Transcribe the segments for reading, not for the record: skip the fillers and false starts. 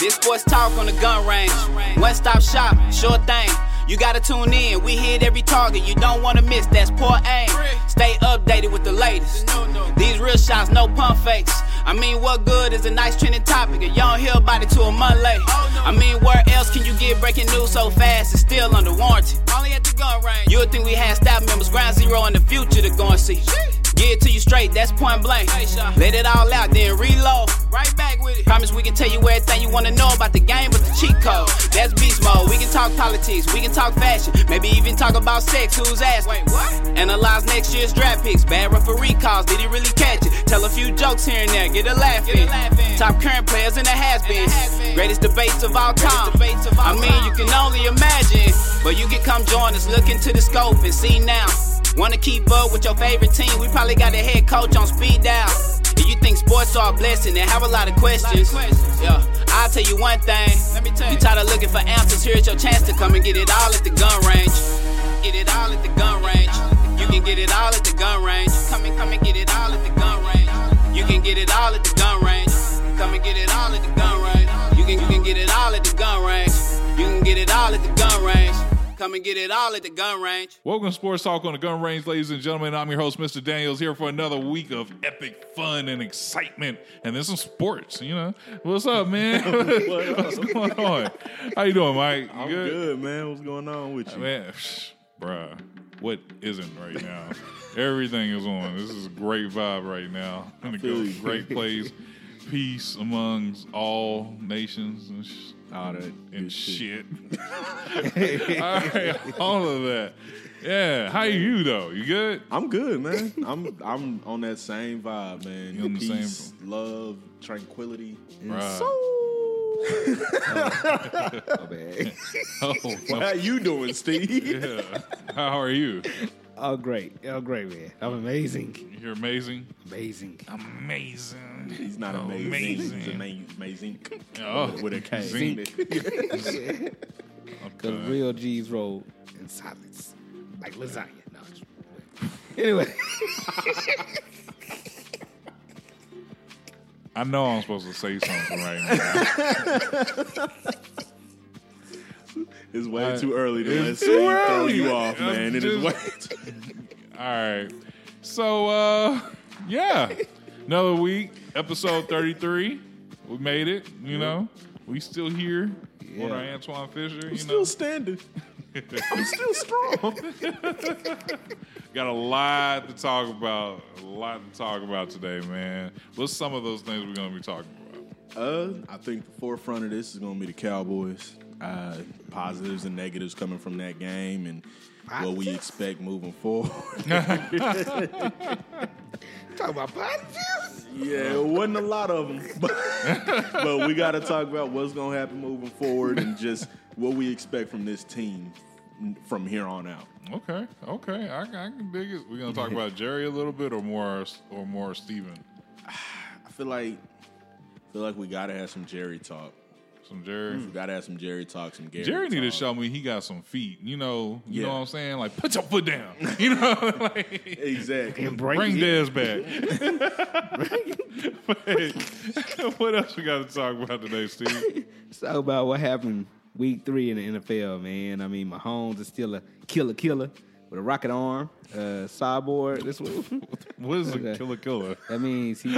Big sports talk on the gun range. One stop shop, sure thing. You gotta tune in, we hit every target. You don't wanna miss, that's poor aim. Stay updated with the latest. These real shots, no pump fakes. I mean, what good is a nice trending topic if you don't hear about it till a month late? I mean, where else can you get breaking news so fast and still under warranty? Only at the gun range. You would think we had staff members ground zero in the future to go and see. Get it to you straight, that's point blank. Let it all out, then reload. Right back with it. Promise we can tell you everything you wanna know about the game, but the cheat code. That's beast mode. We can talk politics, we can talk fashion, maybe even talk about sex. Who's asking? Wait, what? Analyze next year's draft picks. Bad referee calls. Did he really catch it? Tell a few jokes here and there. Get a laugh in. Top current players in the has-beens. Greatest debates of all time. I mean, you can only imagine, but you can come join us. Look into the scope and see now. Wanna keep up with your favorite team? We probably got a head coach on speed dial. If you think sports are a blessing and have a lot of questions, yeah, I'll tell you one thing. Let me tell you. You tired of looking for answers? Here's your chance to come and get it all at the gun range. Get it all at the gun range. You can get it all at the gun range. Come and get it all at the gun range. You can get it all at the gun range. Come and get it all at the gun range. You can get it all at the gun range. You can get it all at the gun range. Come and get it all at the gun range. Welcome to Sports Talk on the Gun Range, ladies and gentlemen. I'm your host, Mr. Daniels, here for another week of epic fun and excitement. And there's some sports, you know. What's up, man? What's going on? How you doing, Mike? You I'm good, man. What's going on with you? Man, bruh, what isn't right now? Everything is on. This is a great vibe right now. I'm going to go great place. Peace amongst all nations and all that and shit. All right, all of that. Yeah, how are you though? You good? I'm good, man. I'm on that same vibe, man. You on the peace, same love, tranquility, and soul. Oh, man. How you doing, Steve? Yeah. How are you? Oh, great, man. I'm amazing. You're amazing? Amazing. He's not amazing. He's amazing. Oh, with a K. Zinc. Okay. The real G's roll in silence. Like lasagna. No, just anyway. I know I'm supposed to say something right now. It's way too early to let Steve throw you off, man. It is way too... All right. So, yeah. Another week. Episode 33. We made it, you know. We still here. Yeah. With our Antoine Fisher. I'm still standing. I'm still strong. Got a lot to talk about. A lot to talk about today, man. What's some of those things we're going to be talking about? I think the forefront of this is going to be the Cowboys. Positives and negatives coming from that game and what we expect moving forward. Talk about positives? Yeah, it wasn't a lot of them. But we got to talk about what's going to happen moving forward and just what we expect from this team from here on out. Okay. I can dig it. We're going to talk about Jerry a little bit or more Steven? I feel like we got to have some Jerry talk. We gotta have some Jerry talk, some Gary. Jerry need to show me he got some feet. You know what I'm saying? Like, put your foot down. You know, like, exactly. Bring Dez back. What else we got to talk about today, Steve? So about what happened week 3 in the NFL, man. I mean, Mahomes is still a killer with a rocket arm, cyborg. This what is a killer? That means he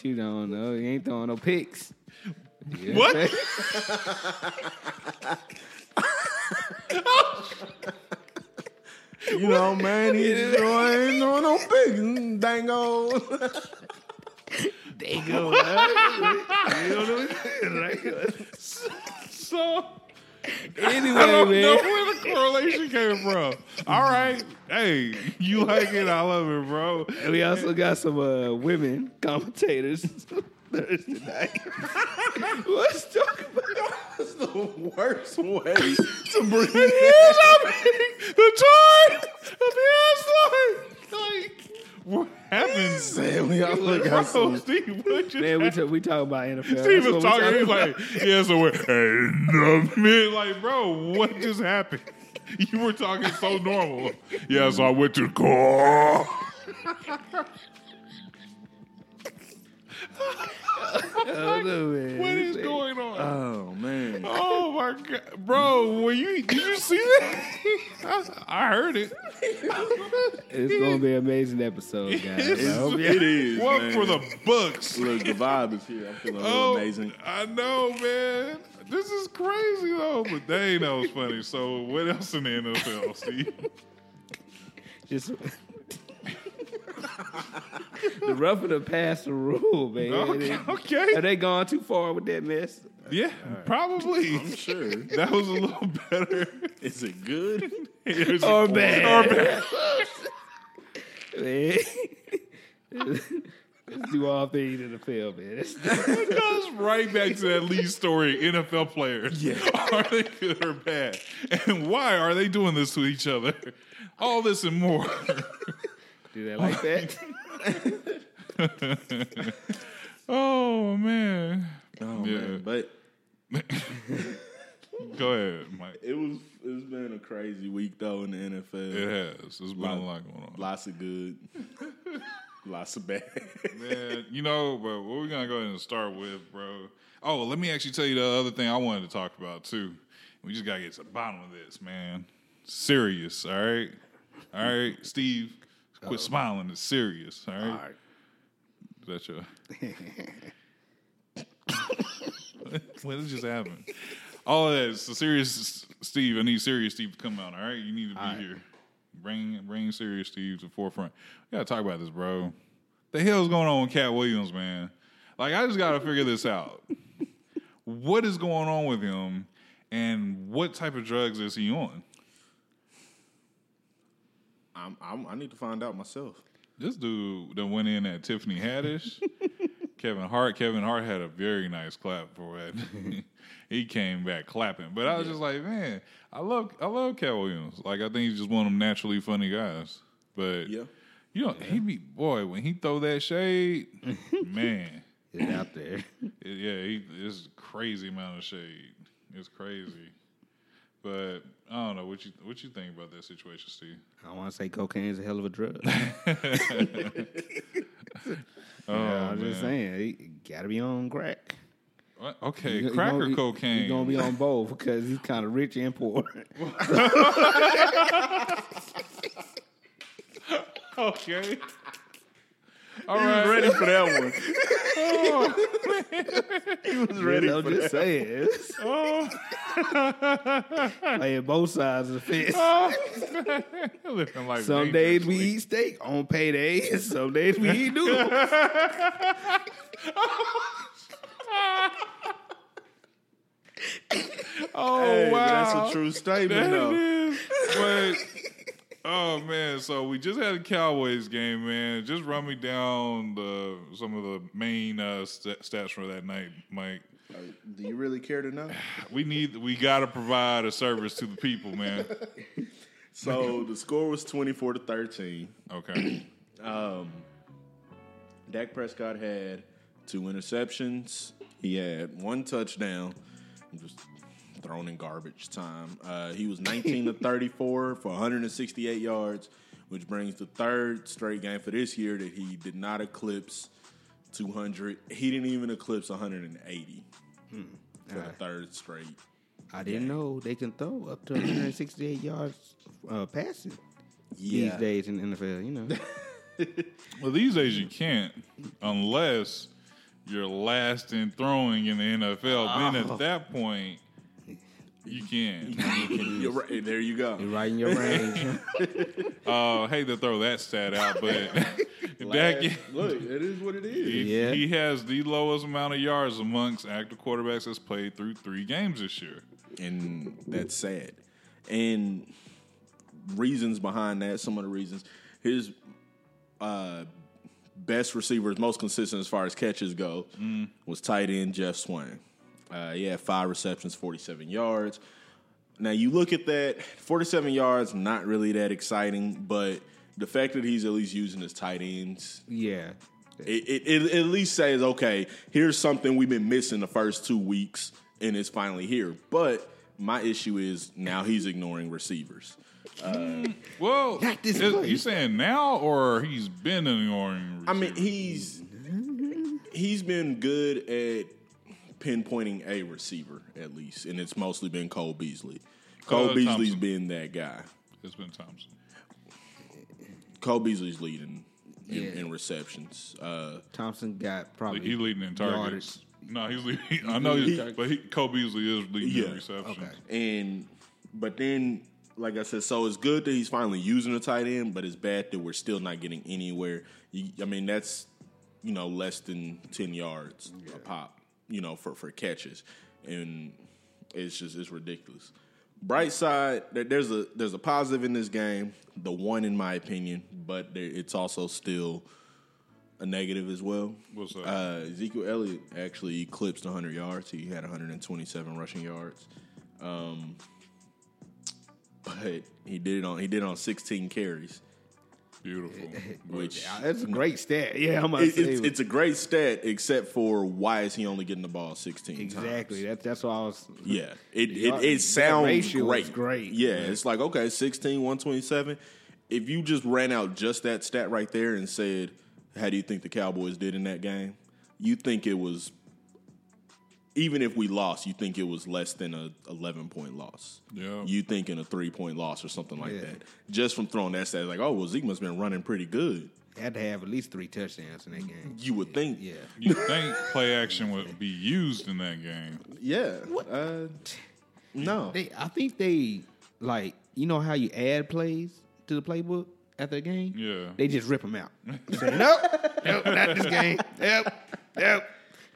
shoot on. No, he ain't throwing no picks. Yeah. What? You know, man, he's ain't doing no big dango. Dango, right? So, anyway, I don't know where the correlation came from. All right. Hey, you like it? I love it, bro. And we also got some women commentators. Thursday night. Let's talk about that's the worst way to bring it. Here's the time of his life. Like, what happens? Man, we all look at Steve. What just man, we talking about NFL. Steve was talking. He's like, yeah, so we're man, like, bro, what just happened? You were talking so normal. Yeah, so I went to the car. I don't know, man. What is going on? Oh, man. Oh, my God. Bro, did you see that? I heard it. It's going to be an amazing episode, guys. It is. One for the books. Look, the vibe is here. I feel amazing. I know, man. This is crazy, though. But dang, that was funny. So, what else in the NFL, Steve? Just... the roughing the pass the rule, man. Okay. Are they gone too far with that mess? Yeah, right. Probably. I'm sure. That was a little better. Is it good? Or bad? Man. Let's do all things in the field, man. It goes right back to that lead story, NFL players. Yeah. Are they good or bad? And why are they doing this to each other? All this and more. Do they like that? Oh, man. Oh, yeah. Man. But go ahead, Mike. It's been a crazy week, though, in the NFL. It has. There's been a lot going on. Lots of good. Lots of bad. Man, you know, but what we're going to go ahead and start with, bro. Oh, well, let me actually tell you the other thing I wanted to talk about, too. We just got to get to the bottom of this, man. Serious, all right? All right, Steve. Quit smiling. It's serious. All right. All right. Is that your... What just happened? All of that is serious, Steve. I need serious Steve to come out. All right. You need to be here. Bring serious Steve to the forefront. We gotta talk about this, bro. The hell's going on with Cat Williams, man? Like, I just gotta figure this out. What is going on with him, and what type of drugs is he on? I need to find out myself. This dude that went in at Tiffany Haddish, Kevin Hart. Kevin Hart had a very nice clap for it. He came back clapping, but I was just like, man, I love Cat Williams. Like, I think he's just one of them naturally funny guys. But you know, he be boy when he throw that shade, man, it's out there. It's a crazy amount of shade. It's crazy. But I don't know what you think about that situation, Steve. I want to say cocaine is a hell of a drug. I'm just saying, he got to be on crack. What? Okay, crack or cocaine? He's gonna be on both because he's kind of rich and poor. Okay. All right. He was ready for that one. Oh, man. He was ready for that. I'm just saying. Playing both sides of the fence. Like some days we eat steak on payday, and some days we eat noodles. Hey, wow. That's a true statement, though. Oh, man, so we just had a Cowboys game, man. Just run me down some of the main stats for that night, Mike. Do you really care to know? We got to provide a service to the people, man. So the score was 24-13. Okay. Dak Prescott had 2 interceptions. He had 1 touchdown. Just thrown in garbage time. He was 19-34 for 168 yards, which brings the 3rd straight game for this year that he did not eclipse 200. He didn't even eclipse 180 for the 3rd straight. I didn't know they can throw up to 168 yards passing these days in the NFL, you know. Well, these days you can't unless you're last in throwing in the NFL. Then at that point, you can. You're right. There you go. You're right in your range. I hate to throw that stat out, but look, it is what it is. He has the lowest amount of yards amongst active quarterbacks that's played through 3 games this year. And that's sad. And reasons behind that, some of the reasons. His best receivers, most consistent as far as catches go, was tight end Jeff Swain. He had 5 receptions, 47 yards. Now, you look at that, 47 yards, not really that exciting, but the fact that he's at least using his tight ends. Yeah. It at least says, okay, here's something we've been missing the first 2 weeks, and it's finally here. But my issue is now he's ignoring receivers. Well, you saying now or he's been ignoring receivers? I mean, he's been good at pinpointing a receiver, at least, and it's mostly been Cole Beasley. Cole Beasley's Thompson. Been that guy. It's been Thompson. Cole Beasley's leading in receptions. Thompson got probably he's leading in targets. No, he's leading. I know, but Cole Beasley is leading in receptions. Okay. And but then, like I said, so it's good that he's finally using a tight end, but it's bad that we're still not getting anywhere. I mean, that's less than 10 yards a pop, for catches, and it's ridiculous. Bright side, there's a positive in this game, the one in my opinion, but it's also still a negative as well. What's that? Ezekiel Elliott actually eclipsed 100 yards. He had 127 rushing yards, but he did it on 16 carries. Beautiful. Which that's a great stat. Yeah, I'm gonna say it's a great stat, except for why is he only getting the ball 16 times? Exactly. That's what I was. Yeah, it sounds great. Yeah, man. It's like, okay, 16, 127. If you just ran out just that stat right there and said, how do you think the Cowboys did in that game? You think it was, even if we lost, you think it was less than a 11-point loss. Yeah. You thinking a 3-point loss or something like that. Just from throwing that stat, like, oh, well, Zeke must have been running pretty good. Had to have at least 3 touchdowns in that game. You would think. Yeah. You think play action would be used in that game. Yeah. What? No. I think they, like, you know how you add plays to the playbook? After the game, they just rip them out. Say, nope, not this game. Nope,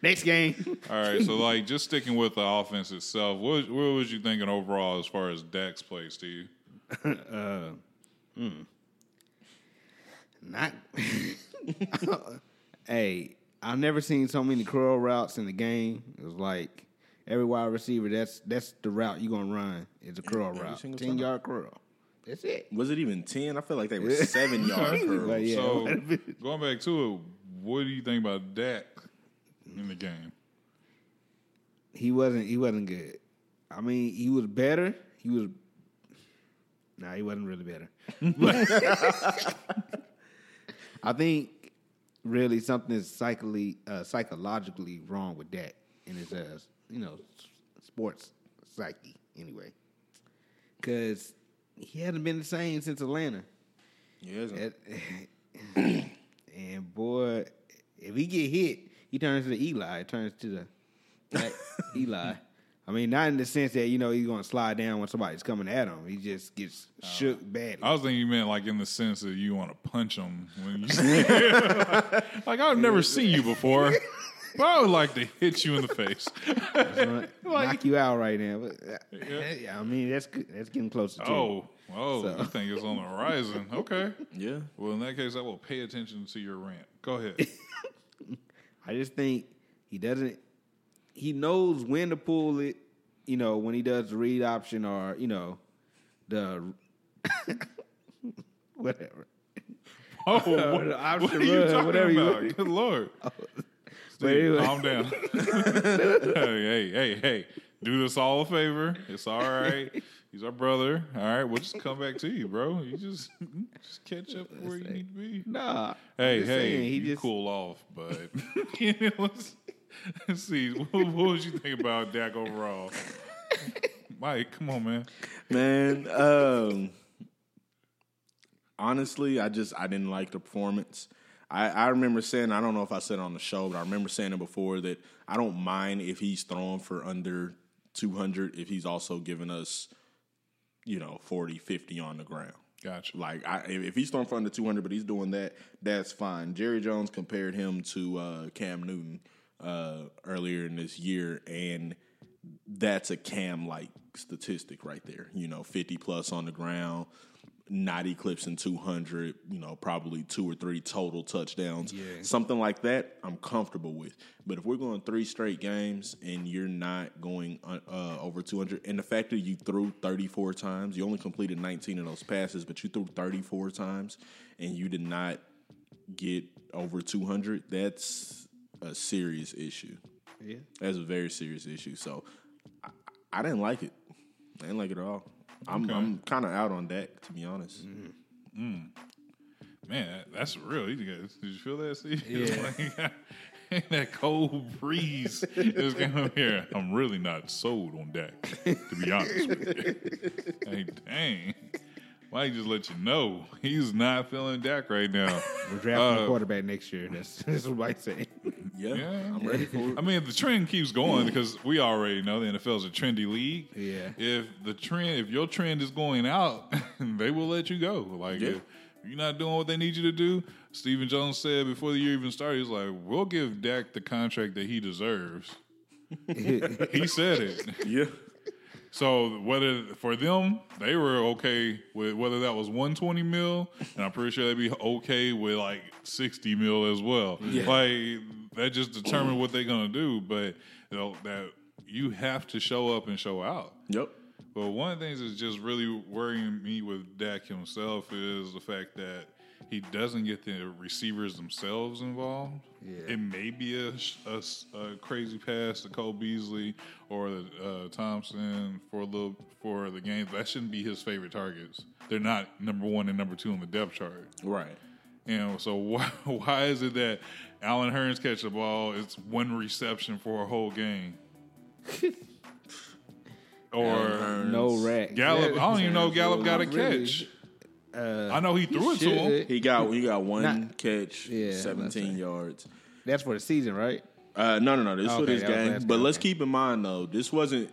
next game. All right, so like just sticking with the offense itself, what was you thinking overall as far as Dak's play, Steve? Not. Hey, I've never seen so many curl routes in the game. It was like every wide receiver, that's the route you're gonna run. It's a curl route, 10-yard curl. That's it. Was it even 10? I feel like they were 7-yard curls. Like, so, going back to it, what do you think about Dak in the game? He wasn't good. I mean, he was better. He wasn't really better. I think really something is psychologically wrong with Dak in his, sports psyche anyway. Because he hasn't been the same since Atlanta. He hasn't. And, boy, if he get hit, he turns to the Eli. It turns to the Eli. I mean, not in the sense that, he's going to slide down when somebody's coming at him. He just gets shook badly. I was thinking you meant, like, in the sense that you want to punch him. When you see him. Like, I've never seen you before. But I would like to hit you in the face. Knock you out right now. But, I mean, that's getting closer to it. Oh, so. You think it's on the horizon. Okay. Yeah. Well, in that case, I will pay attention to your rant. Go ahead. I just think he knows when to pull it, when he does the read option or, the whatever. Oh, what are you talking about? Good Lord. Dude, calm down. Hey. Do us all a favor. It's all right. He's our brother. All right, we'll just come back to you, bro. You just catch up where you need to be. Nah. Hey, you just cool off, bud. Let's see. What would you think about Dak overall? Mike, come on, man. Man, honestly, I didn't like the performance. I remember saying, I don't know if I said it on the show, but I remember saying it before, that I don't mind if he's throwing for under 200 if he's also giving us, 40, 50 on the ground. Gotcha. Like, if he's throwing for under 200, but he's doing that, that's fine. Jerry Jones compared him to Cam Newton earlier in this year, and that's a Cam-like statistic right there. 50-plus on the ground. Not eclipsing 200, probably 2 or 3 total touchdowns, something like that. I'm comfortable with. But if we're going 3 straight games and you're not going over 200, and the fact that you threw 34 times, you only completed 19 of those passes, but you threw 34 times and you did not get over 200, that's a serious issue. Yeah, that's a very serious issue. So I didn't like it. I didn't like it at all. I'm kind of out on Dak, to be honest. Mm. Man, that's real. Did you feel that, Steve? Yeah. that cold breeze is coming here. I'm really not sold on Dak, to be honest with you. Like, dang. Why just let you know he's not feeling Dak right now? We're drafting a quarterback next year. That's what Mike's saying. Yeah, I'm ready for it. I mean, if the trend keeps going, because we already know the NFL is a trendy league. Yeah. If your trend is going out, they will let you go. Like, if you're not doing what they need you to do, Stephen Jones said before the year even started, he's like, we'll give Dak the contract that he deserves. He said it. Yeah. So whether for them, they were okay with whether that was 120 mil, and I'm pretty sure they'd be okay with like 60 mil as well. Yeah. Like that just determined what they're gonna do. But you know that you have to show up and show out. Yep. But one of the things that's just really worrying me with Dak himself is the fact that he doesn't get the receivers themselves involved. Yeah. It may be a crazy pass to Cole Beasley or Thompson for the game. That shouldn't be his favorite targets. They're not number one and number two on the depth chart. Right. And so why is it that Alan Hurns catch the ball, it's one reception for a whole game? Or no rack. Gallup. I don't even know Gallup got a catch. I know he threw it to him. He got one catch, 17 yards. That's for the season, right? No. This for this game. But let's keep in mind, though, this wasn't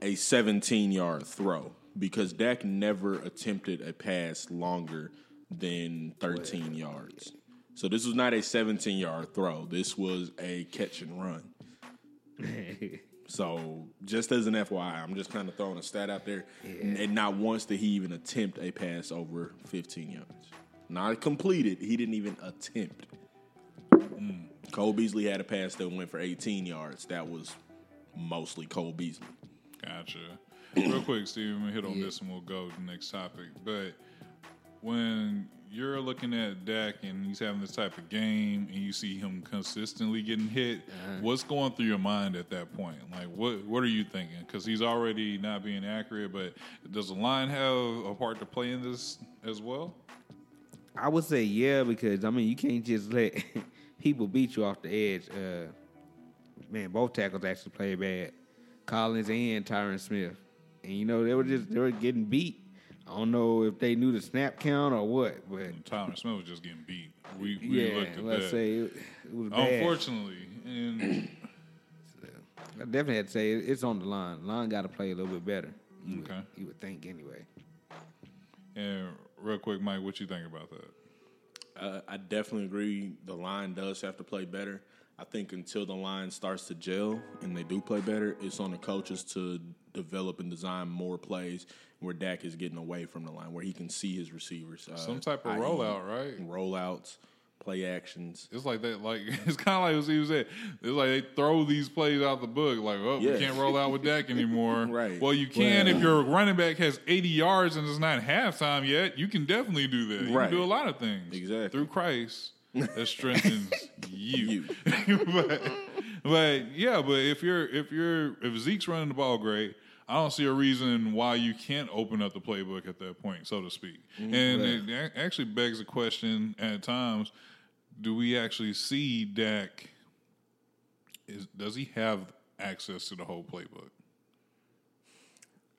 a 17-yard throw because Dak never attempted a pass longer than 13 yards. So this was not a 17-yard throw. This was a catch and run. So, just as an FYI, I'm just kind of throwing a stat out there. Yeah. And not once did he even attempt a pass over 15 yards. Not completed. He didn't even attempt. Cole Beasley had a pass that went for 18 yards. That was mostly Cole Beasley. Gotcha. Real quick, Steve, we'll hit on this and we'll go to the next topic. But when you're looking at Dak and he's having this type of game and you see him consistently getting hit, what's going through your mind at that point? Like, what are you thinking? Because he's already not being accurate, but does the line have a part to play in this as well? I would say because, I mean, you can't just let people beat you off the edge. Man, both tackles actually played bad, Collins and Tyron Smith. And, you know, they were getting beat. I don't know if they knew the snap count or what, but Tyron Smith was just getting beat. We looked at that. Say it was bad. Unfortunately, and so I definitely had to say it's on the line. The line got to play a little bit better. You would think anyway. And real quick, Mike, what you think about that? I definitely agree. The line does have to play better. I think until the line starts to gel and they do play better, it's on the coaches to develop and design more plays where Dak is getting away from the line, where he can see his receivers. Some type of rollout, right? Rollouts, play actions. It's like that. Like it's kind of like what Steve said. It's like they throw these plays out the book. Like, we can't roll out with Dak anymore. Right. Well, you can if your running back has 80 yards and it's not halftime yet. You can definitely do that. You can do a lot of things. Exactly. Through Christ. That strengthens you. But if Zeke's running the ball great, I don't see a reason why you can't open up the playbook at that point, so to speak. And it actually begs the question at times, do we actually see Dak? Does he have access to the whole playbook?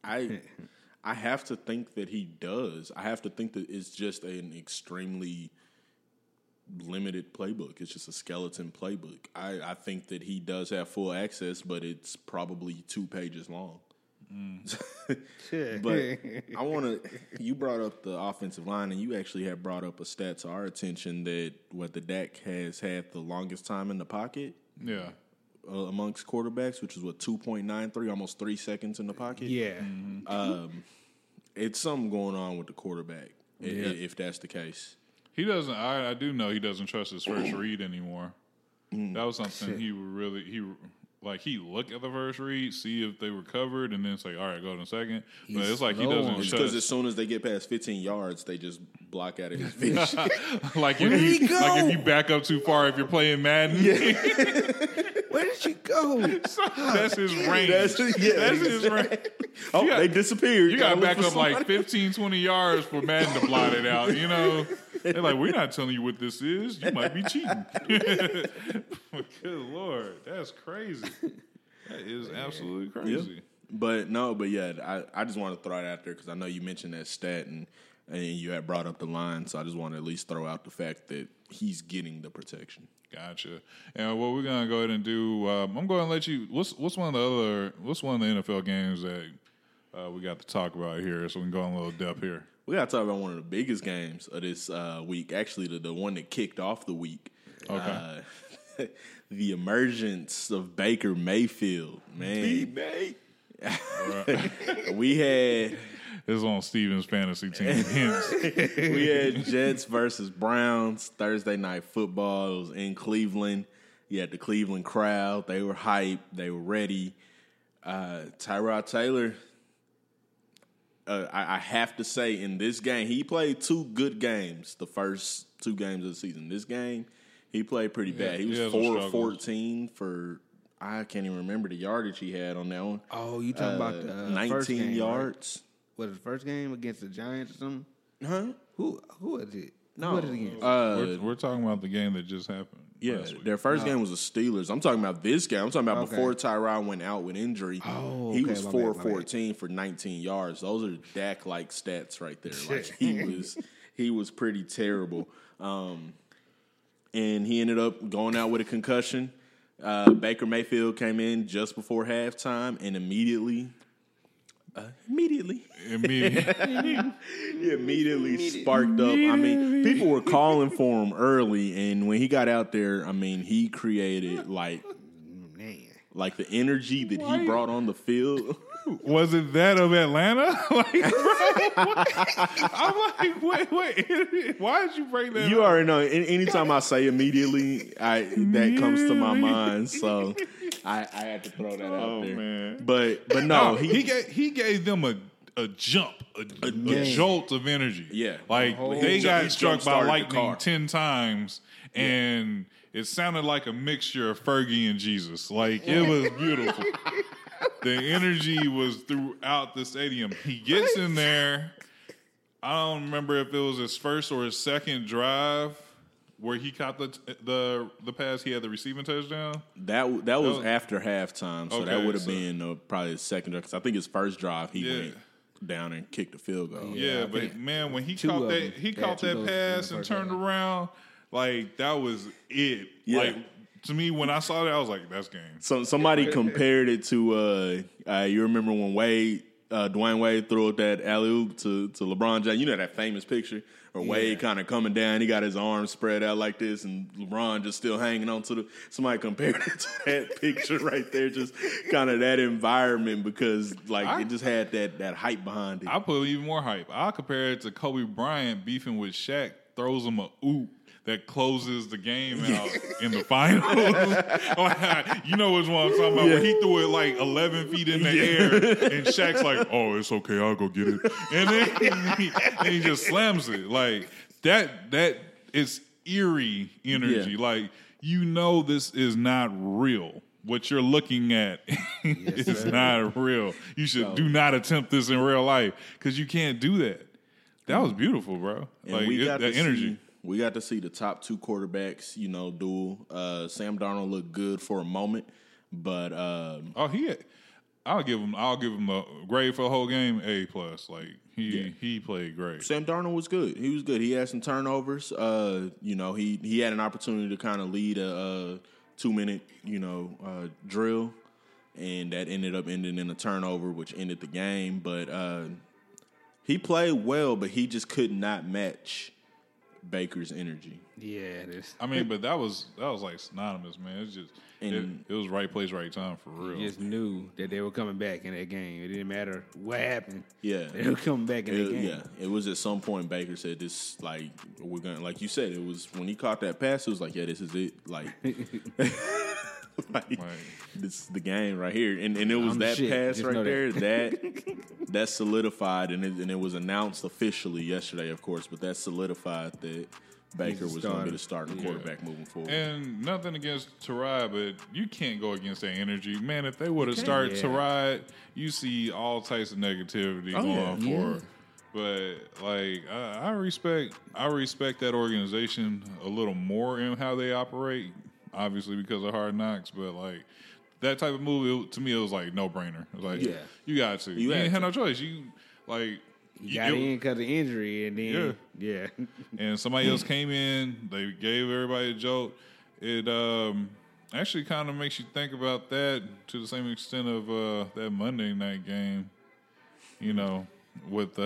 I have to think that he does. I have to think that it's just an extremely limited playbook. It's just a skeleton playbook. I think that he does have full access, but it's probably 2 pages long. But I want to. You brought up the offensive line, and you actually have brought up a stat to our attention that the Dak has had the longest time in the pocket. Yeah. Amongst quarterbacks, which is 2.93, almost 3 seconds in the pocket. Yeah. Mm-hmm. It's something going on with the quarterback if that's the case. He doesn't. I do know he doesn't trust his first read anymore. That was something he would he look at the first read, see if they were covered, and then say, "All right, go to the second." But it's like he doesn't trust. Because as soon as they get past 15 yards, they just block out of his vision. Like if you back up too far, if you're playing Madden. Where did she go? That's his range. That's his range. They disappeared. You got to back up 15, 20 yards for Madden to blot it out. You know. They're like, we're not telling you what this is. You might be cheating. Good Lord. That's crazy. That is absolutely crazy. Yep. But no, but yeah, I just want to throw it out there because I know you mentioned that stat and you had brought up the line, so I just want to at least throw out the fact that he's getting the protection. Gotcha. And what we're gonna go ahead and do, I'm going to let you. What's one of the NFL games that we got to talk about here? So we can go in a little depth here. We got to talk about one of the biggest games of this week. Actually, the one that kicked off the week. Okay. The emergence of Baker Mayfield, man. B-Bay. We had. This is on Steven's fantasy team. We had Jets versus Browns Thursday night football. It was in Cleveland. You had the Cleveland crowd. They were hyped. They were ready. Tyrod Taylor, I have to say, in this game, he played two good games the first two games of the season. This game, he played pretty bad. He was 4-14 for, I can't even remember the yardage he had on that one. Oh, you talking about the 19 first game, yards. Right? Was it the first game against the Giants or something? Huh? Who was it? No. What is it against? We're talking about the game that just happened. Yeah, their first game was the Steelers. I'm talking about this game. I'm talking about before Tyrod went out with injury. Oh, he was 4-14 for 19 yards. Those are Dak-like stats right there. Like he was pretty terrible. And he ended up going out with a concussion. Baker Mayfield came in just before halftime and immediately sparked up. I mean, people were calling for him early, and when he got out there, I mean, he created like the energy that he brought on the field. Was it that of Atlanta? Like, bro, I'm like, wait. Why did you bring that up? You already know. Anytime I say immediately, that comes to my mind. So I had to throw that out there. Man. But no, he gave them a jump, a jolt of energy. Yeah, like they got struck by lightning 10 times, and it sounded like a mixture of Fergie and Jesus. Like it was beautiful. The energy was throughout the stadium. He gets in there. I don't remember if it was his first or his second drive where he caught the pass. He had the receiving touchdown. That was after halftime, so that would have been probably his second drive. Because I think his first drive he went down and kicked the field goal. Yeah, but man, when he caught that, pass and turned around, like that was it. Yeah. Like, to me, when I saw that, I was like, that's game. So somebody compared it to, you remember when Dwayne Wade threw up that alley-oop to LeBron James? You know that famous picture where Wade kind of coming down, he got his arms spread out like this, and LeBron just still hanging on to somebody compared it to that picture right there, just kind of that environment because, like, it just had that hype behind it. I put even more hype. I'll compare it to Kobe Bryant beefing with Shaq, throws him a oop that closes the game out in the finals. You know which one I'm talking about. Yeah. Where he threw it like 11 feet in the air, and Shaq's like, oh, it's okay, I'll go get it. And then he just slams it. Like, that is eerie energy. Yeah. Like, you know this is not real. What you're looking at is not real. You should do not attempt this in real life because you can't do that. That was beautiful, bro. And like, that energy. We got to see the top two quarterbacks, you know, duel. Sam Darnold looked good for a moment, but I'll give him a grade for the whole game, A+. Like he played great. Sam Darnold was good. He was good. He had some turnovers. You know, he had an opportunity to kind of lead a 2-minute, you know, drill, and that ended up in a turnover, which ended the game. But he played well, but he just could not match Baker's energy. Yeah, it is. I mean, but that was like synonymous, man. It's just it was right place, right time for real. You just knew that they were coming back in that game. It didn't matter what happened. Yeah, they were coming back in that game. Yeah, it was at some point Baker said, "This, like, we're gonna," like you said, it was when he caught that pass. It was like, "Yeah, this is it." Like, like this is the game right here, and it was that pass just right there that solidified, and it was announced officially yesterday, of course, but that solidified that Baker was going to be the starting quarterback moving forward. And nothing against Tyrod, but you can't go against that energy, man. If they would have started Tyrod, you see all types of negativity going for But like I respect that organization a little more in how they operate, obviously because of Hard Knocks. But like that type of move, to me, it was like no brainer. It was like you got to. You ain't had no choice. You like you got in because of injury, and then and somebody else came in. They gave everybody a jolt. It actually kind of makes you think about that to the same extent of that Monday night game. You know. With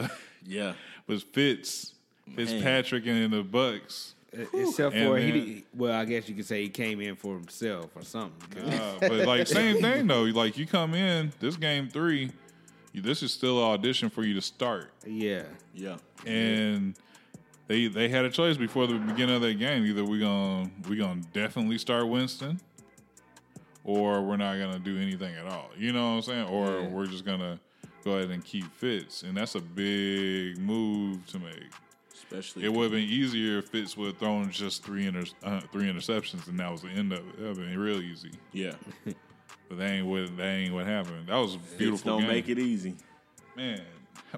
with Fitzpatrick and the Bucks. Except for I guess you could say he came in for himself or something. But like same thing though. Like you come in this game 3, this is still an audition for you to start. Yeah. And they had a choice before the beginning of that game. Either we gonna definitely start Winston, or we're not gonna do anything at all. You know what I'm saying? Or we're just gonna go ahead and keep Fitz, and that's a big move to make. Especially, it would have been easier if Fitz would have thrown just three interceptions, and that was the end of it. That would have been real easy. Yeah, but that ain't what happened. That was a beautiful Fitz don't game. Make it easy, man.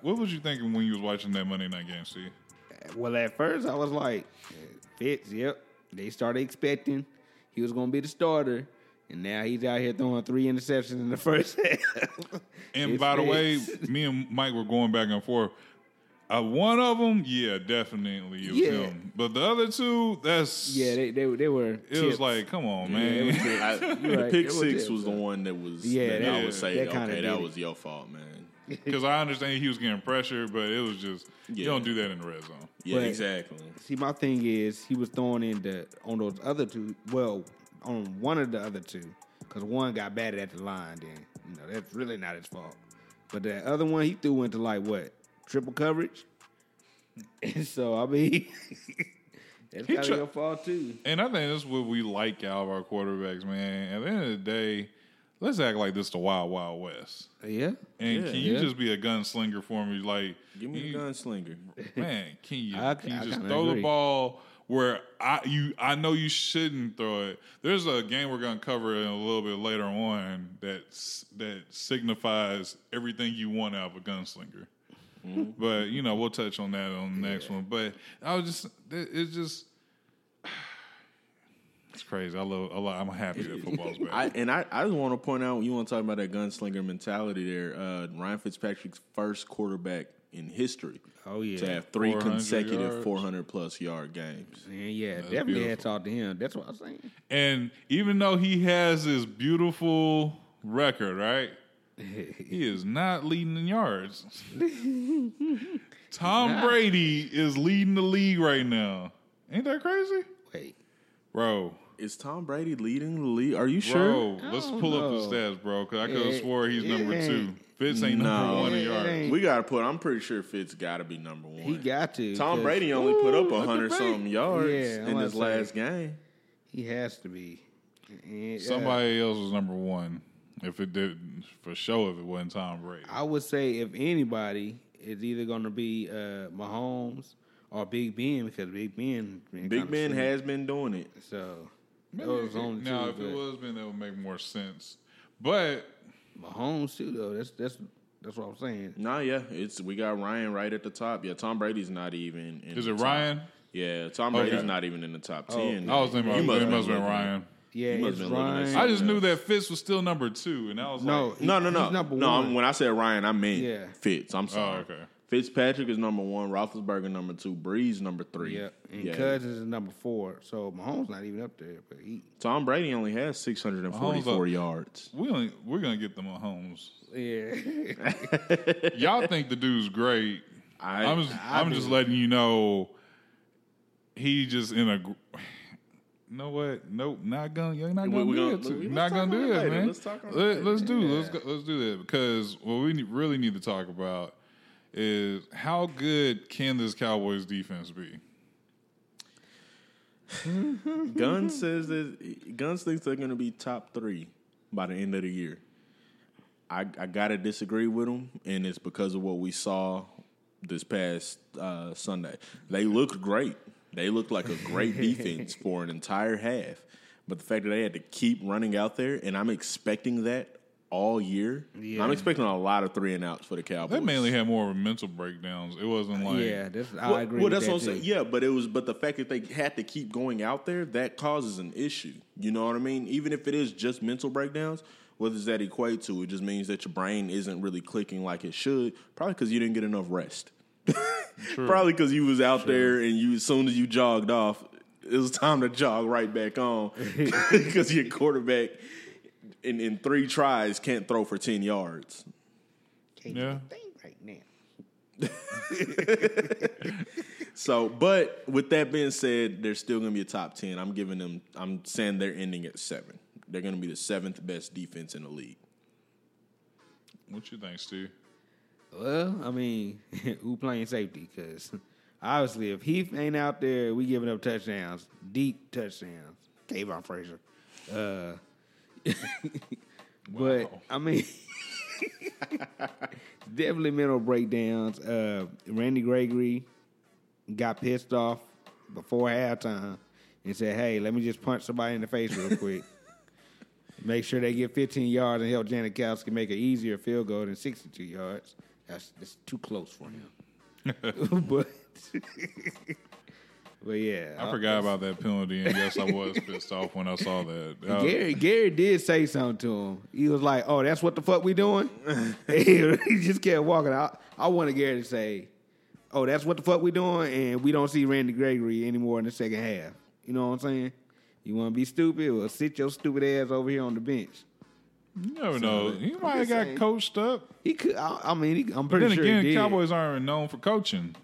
What was you thinking when you was watching that Monday night game? See, well, at first I was like, Fitz, yep. They started expecting he was going to be the starter. And now he's out here throwing 3 interceptions in the first half. And by the way, me and Mike were going back and forth. One of them, definitely it was him. But the other 2, that's... Yeah, they were tips. It was like, come on, man. The pick 6 was the one that was... Yeah, I would say, that was your fault, man. Because I understand he was getting pressure, but it was just... You don't do that in the red zone. Yeah, but, exactly. See, my thing is, he was throwing in on those other 2... Well... on one of the other 2, because one got batted at the line then. You know, that's really not his fault. But the other one, he threw into, like, what, triple coverage? And so, I mean, that's kind of your fault, too. And I think that's what we like out of our quarterbacks, man. At the end of the day, let's act like this is the Wild Wild West. Yeah. And can you just be a gunslinger for me? Like, give me a gunslinger. Man, can you just throw the ball... Where I know you shouldn't throw it. There's a game we're going to cover a little bit later on that signifies everything you want out of a gunslinger. Mm-hmm. But, you know, we'll touch on that on the next one. But it's crazy. I'm happy that football's back. I just want to point out, you want to talk about that gunslinger mentality there. Ryan Fitzpatrick's first quarterback in history to have 3 consecutive 400-plus yard games. Yeah, that's definitely had talked to him. That's what I was saying. And even though he has this beautiful record, right, he is not leading in yards. Tom Brady is leading the league right now. Ain't that crazy? Wait. Bro. Is Tom Brady leading the league? Are you sure? Bro, let's pull up the stats, bro, because I could have swore he's number 2. Fitz ain't number 1 in yards. I'm pretty sure Fitz got to be number 1. He got to. Tom Brady only put up 100-something yards in his last game. He has to be. Somebody else was number 1. If it didn't, for sure, if it wasn't Tom Brady. I would say if anybody, it's either going to be Mahomes or Big Ben, because Big Ben has been doing it. So, it was Ben, that would make more sense. But... Mahomes too though. That's what I'm saying. We got Ryan right at the top. Yeah, Tom Brady's not even in the top. Ryan? Yeah, Tom Brady's not even in the top 10. I was thinking it must have been Ryan. Yeah, it's Ryan. I just knew that Fitz was still number 2, and I was like, No, when I said Ryan, I meant Fitz. I'm sorry. Oh, okay. Fitzpatrick is number 1, Roethlisberger number 2, Brees number 3. Yep. And Cousins is number 4. So Mahomes not even up there. But Tom Brady only has 644 yards. We're going to get the Mahomes. Yeah. Y'all think the dude's great. I'm just letting you know he just in a... You know what? Nope, not gonna. You're not gonna do it. Not gonna do that, man. Let's talk about it. Let's do that, because what we really need to talk about is how good can this Cowboys defense be? Gunn thinks they're going to be top 3 by the end of the year. I got to disagree with him, and it's because of what we saw this past Sunday. They looked great. They looked like a great defense for an entire half. But the fact that they had to keep running out there, and I'm expecting that all year. Yeah. I'm expecting a lot of 3-and-outs for the Cowboys. They mainly had more of a mental breakdowns. It wasn't like I agree. Well, that's what I'm saying. Yeah, but it was. But the fact that they had to keep going out there, that causes an issue. You know what I mean? Even if it is just mental breakdowns, what does that equate to? It just means that your brain isn't really clicking like it should. Probably because you didn't get enough rest. Probably because you was out there and you, as soon as you jogged off, it was time to jog right back on because your quarterback in three tries can't throw for 10 yards. Can't do a thing right now. So, but with that being said, they're still going to be a top 10. I'm saying they're ending at 7. They're going to be the 7th best defense in the league. What you think, Steve? Well, I mean, who playing safety? Because obviously, if Heath ain't out there, we giving up touchdowns, deep touchdowns. Kayvon Frazier. But, wow. I mean, definitely mental breakdowns. Randy Gregory got pissed off before halftime and said, hey, let me just punch somebody in the face real quick. Make sure they get 15 yards and help Janikowski make an easier field goal than 62 yards. That's too close for him. But yeah. I forgot about that penalty, and yes, I was pissed off when I saw that. Gary did say something to him. He was like, oh, that's what the fuck we doing? He just kept walking. I wanted Gary to say, oh, that's what the fuck we doing, and we don't see Randy Gregory anymore in the second half. You know what I'm saying? You want to be stupid? Well, sit your stupid ass over here on the bench. You never know. He might have got coached up. He could. I mean, I'm pretty sure. Then again, he did. Cowboys aren't known for coaching.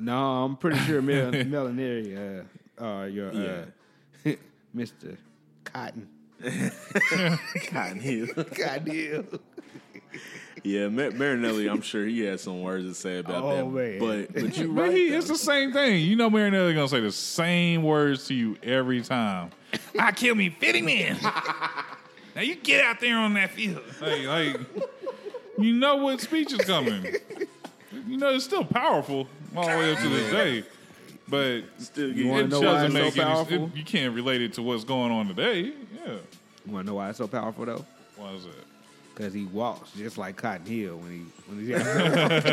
No, I'm pretty sure Marinelli, Mr. Cotton. Cotton Hill. Yeah, Marinelli, I'm sure he had some words to say about that. Man. But you're right. It's the same thing. You know Marinelli going to say the same words to you every time. I kill me, fit him in. Now you get out there on that field. Like, you know what speech is coming. You know, it's still powerful all the way up to this day. But still, you want to know why it's so powerful? You can't relate it to what's going on today. Yeah. You want to know why it's so powerful, though? Why is that? Because he walks just like Cotton Hill when he's out.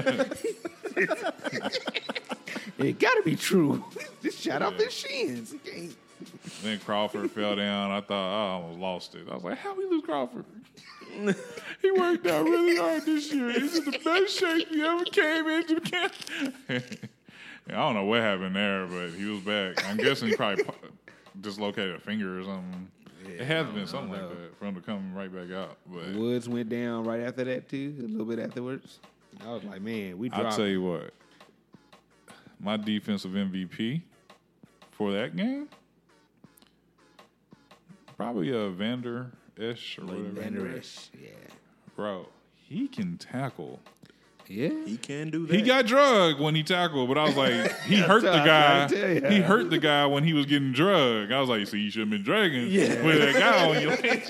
It got to be true. Just shot off his shins. Then Crawford fell down. I thought, I almost lost it. I was like, how we lose Crawford? He worked out really hard this year. This is the best shape he ever came into camp. I don't know what happened there, but he was back. I'm guessing he probably dislocated a finger or something. It has been something like that for him to come right back out. But Woods went down right after that, too, a little bit afterwards. I was like, man, we dropped. I'll tell you what. My defensive MVP for that game, probably a Vander Esch or whatever. Vander Esch, yeah. Bro, he can tackle. Yeah, he can do that. He got drugged when he tackled, but I was like, he hurt the guy. He hurt the guy when he was getting drugged. I was like, so you shouldn't have been dragging with that guy on your leg.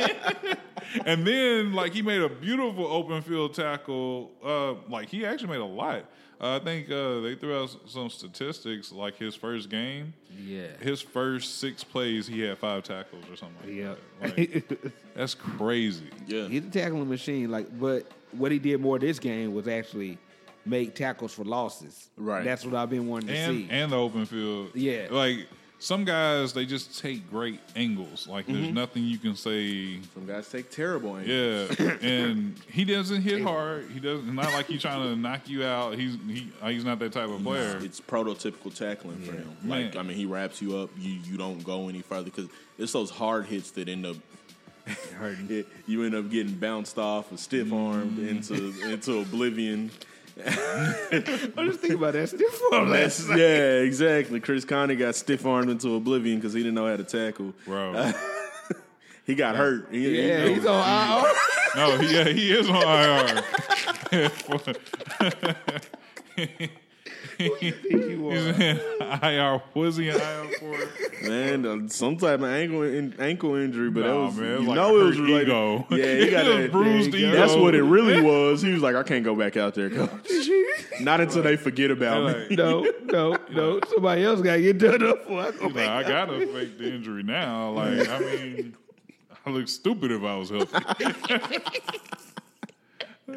And then, like, he made a beautiful open field tackle. Like, he actually made a lot. I think they threw out some statistics, like his first game. Yeah. His first 6 plays, he had 5 tackles or something like that. Like, that's crazy. Yeah. He's a tackling machine, like, but what he did more this game was actually make tackles for losses. Right. That's what I've been wanting to see. And the open field. Yeah. Like, some guys, they just take great angles. Like, there's nothing you can say. Some guys take terrible angles. Yeah. And he doesn't hit hard. He doesn't. Not like he's trying to knock you out. He's not that type of player. It's prototypical tackling for him. Like, I mean, he wraps you up. You don't go any further because it's those hard hits that end up hurting. You end up getting bounced off, stiff armed into oblivion. I just think about that stiff arm last night. Yeah, exactly. Chris Conner got stiff armed into oblivion because he didn't know how to tackle. Bro, he got hurt. He's on IR. No, he is on IR. What do you think he was? Was he in IR for? Man, some type of ankle injury, but that was, man, it was related. Ego. Yeah, he got that bruised ego. That's what it really was. He was like, I can't go back out there, coach. Not until they forget about me. No. Somebody else got to get done up for. I got to fake the injury now. Like, I mean, I look stupid if I was healthy.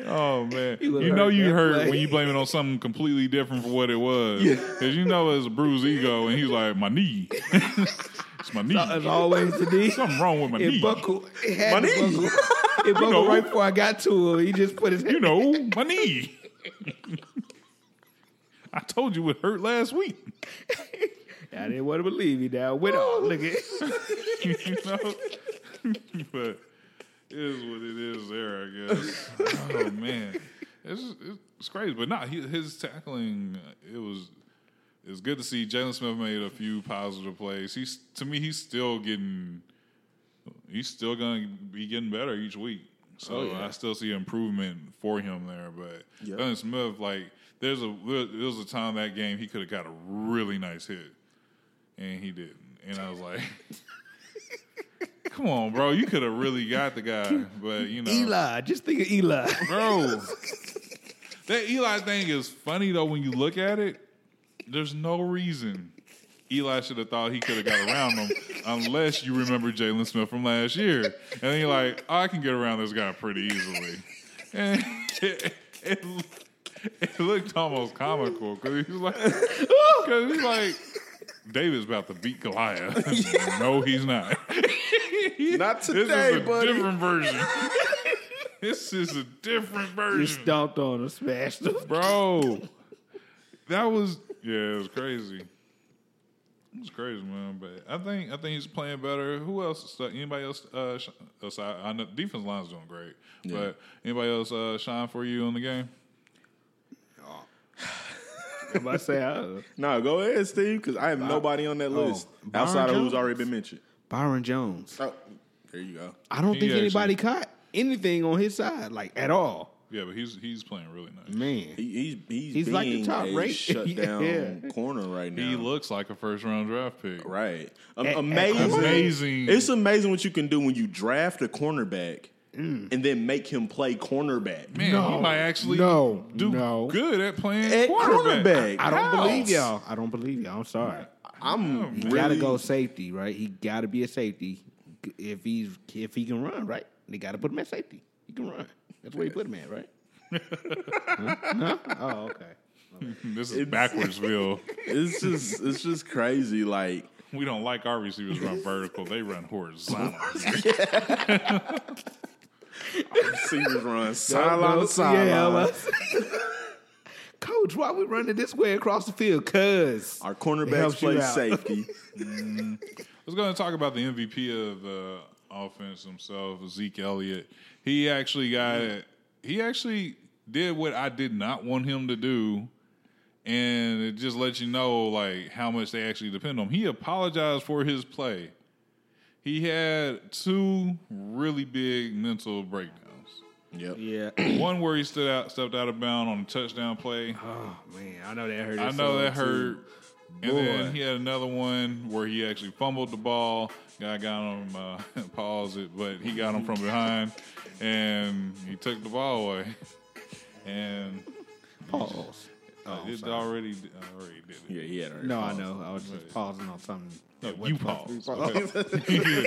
Oh, man. You know you hurt when you blame it on something completely different from what it was. Because you know it's a bruised ego, and he's like, my knee. It's my knee. It's always the knee. Something wrong with my knee. Buckled. It had my knee. Buckled. It buckled right before I got to him. He just put his head. You know, my knee. I told you it hurt last week. I didn't want to believe you now. With all, look at it. You know? But... it is what it is there, I guess. Oh, man. It's crazy. But, nah, his tackling, it was good to see. Jaylon Smith made a few positive plays. He's still going to be getting better each week. So I still see improvement for him there. But Jaylon Smith, like, there was a time that game he could have got a really nice hit, and he didn't. And I was like... come on, bro. You could have really got the guy, but, you know. Eli. Just think of Eli. Bro. That Eli thing is funny, though, when you look at it. There's no reason Eli should have thought he could have got around him unless you remember Jaylon Smith from last year. And then you're like, oh, I can get around this guy pretty easily. And it looked almost comical because he was like, David's about to beat Goliath. No, he's not. Not today, buddy. This is a different version. This is a different version. Just stomped on him, smashed him. Bro. It was crazy. It was crazy, man. But I think he's playing better. Who else? Anybody else? I know defense line's doing great. Yeah. But anybody else shine for you in the game? Am I saying? No, go ahead, Steve, because I have nobody on that list outside of who's already been mentioned. Byron Jones. Oh, there you go. I don't think anybody caught anything on his side, like, at all. Yeah, but he's playing really nice. Man. He's being like the top rate shutdown corner right now. He looks like a first-round draft pick. Right. Amazing. It's amazing what you can do when you draft a cornerback and then make him play cornerback. Man, he might actually do good at playing cornerback. I don't believe y'all. I'm sorry. He gotta go safety, right? He gotta be a safety if he can run, right? They gotta put him at safety. He can run. That's where you put him at, right? Huh? Oh, okay. This is backwardsville. It's just crazy. Like, we don't like our receivers run vertical; they run horizontal. Our receivers run sideline to sideline. Coach, why we running this way across the field? Cause our cornerbacks play safety. Let's go and talk about the MVP of the offense himself, Ezekiel Elliott. He actually did what I did not want him to do, and it just lets you know like how much they actually depend on him. He apologized for his play. He had two really big mental breakdowns. Yep. Yeah. One where he stepped out of bounds on a touchdown play. Oh man, I know that hurt. Boy. And then he had another one where he actually fumbled the ball. Guy got him. Pause it, but he got him from behind, and he took the ball away. And pause. Already did it. Yeah, he had already. No, I know. I was just pausing on something. No, you paused. You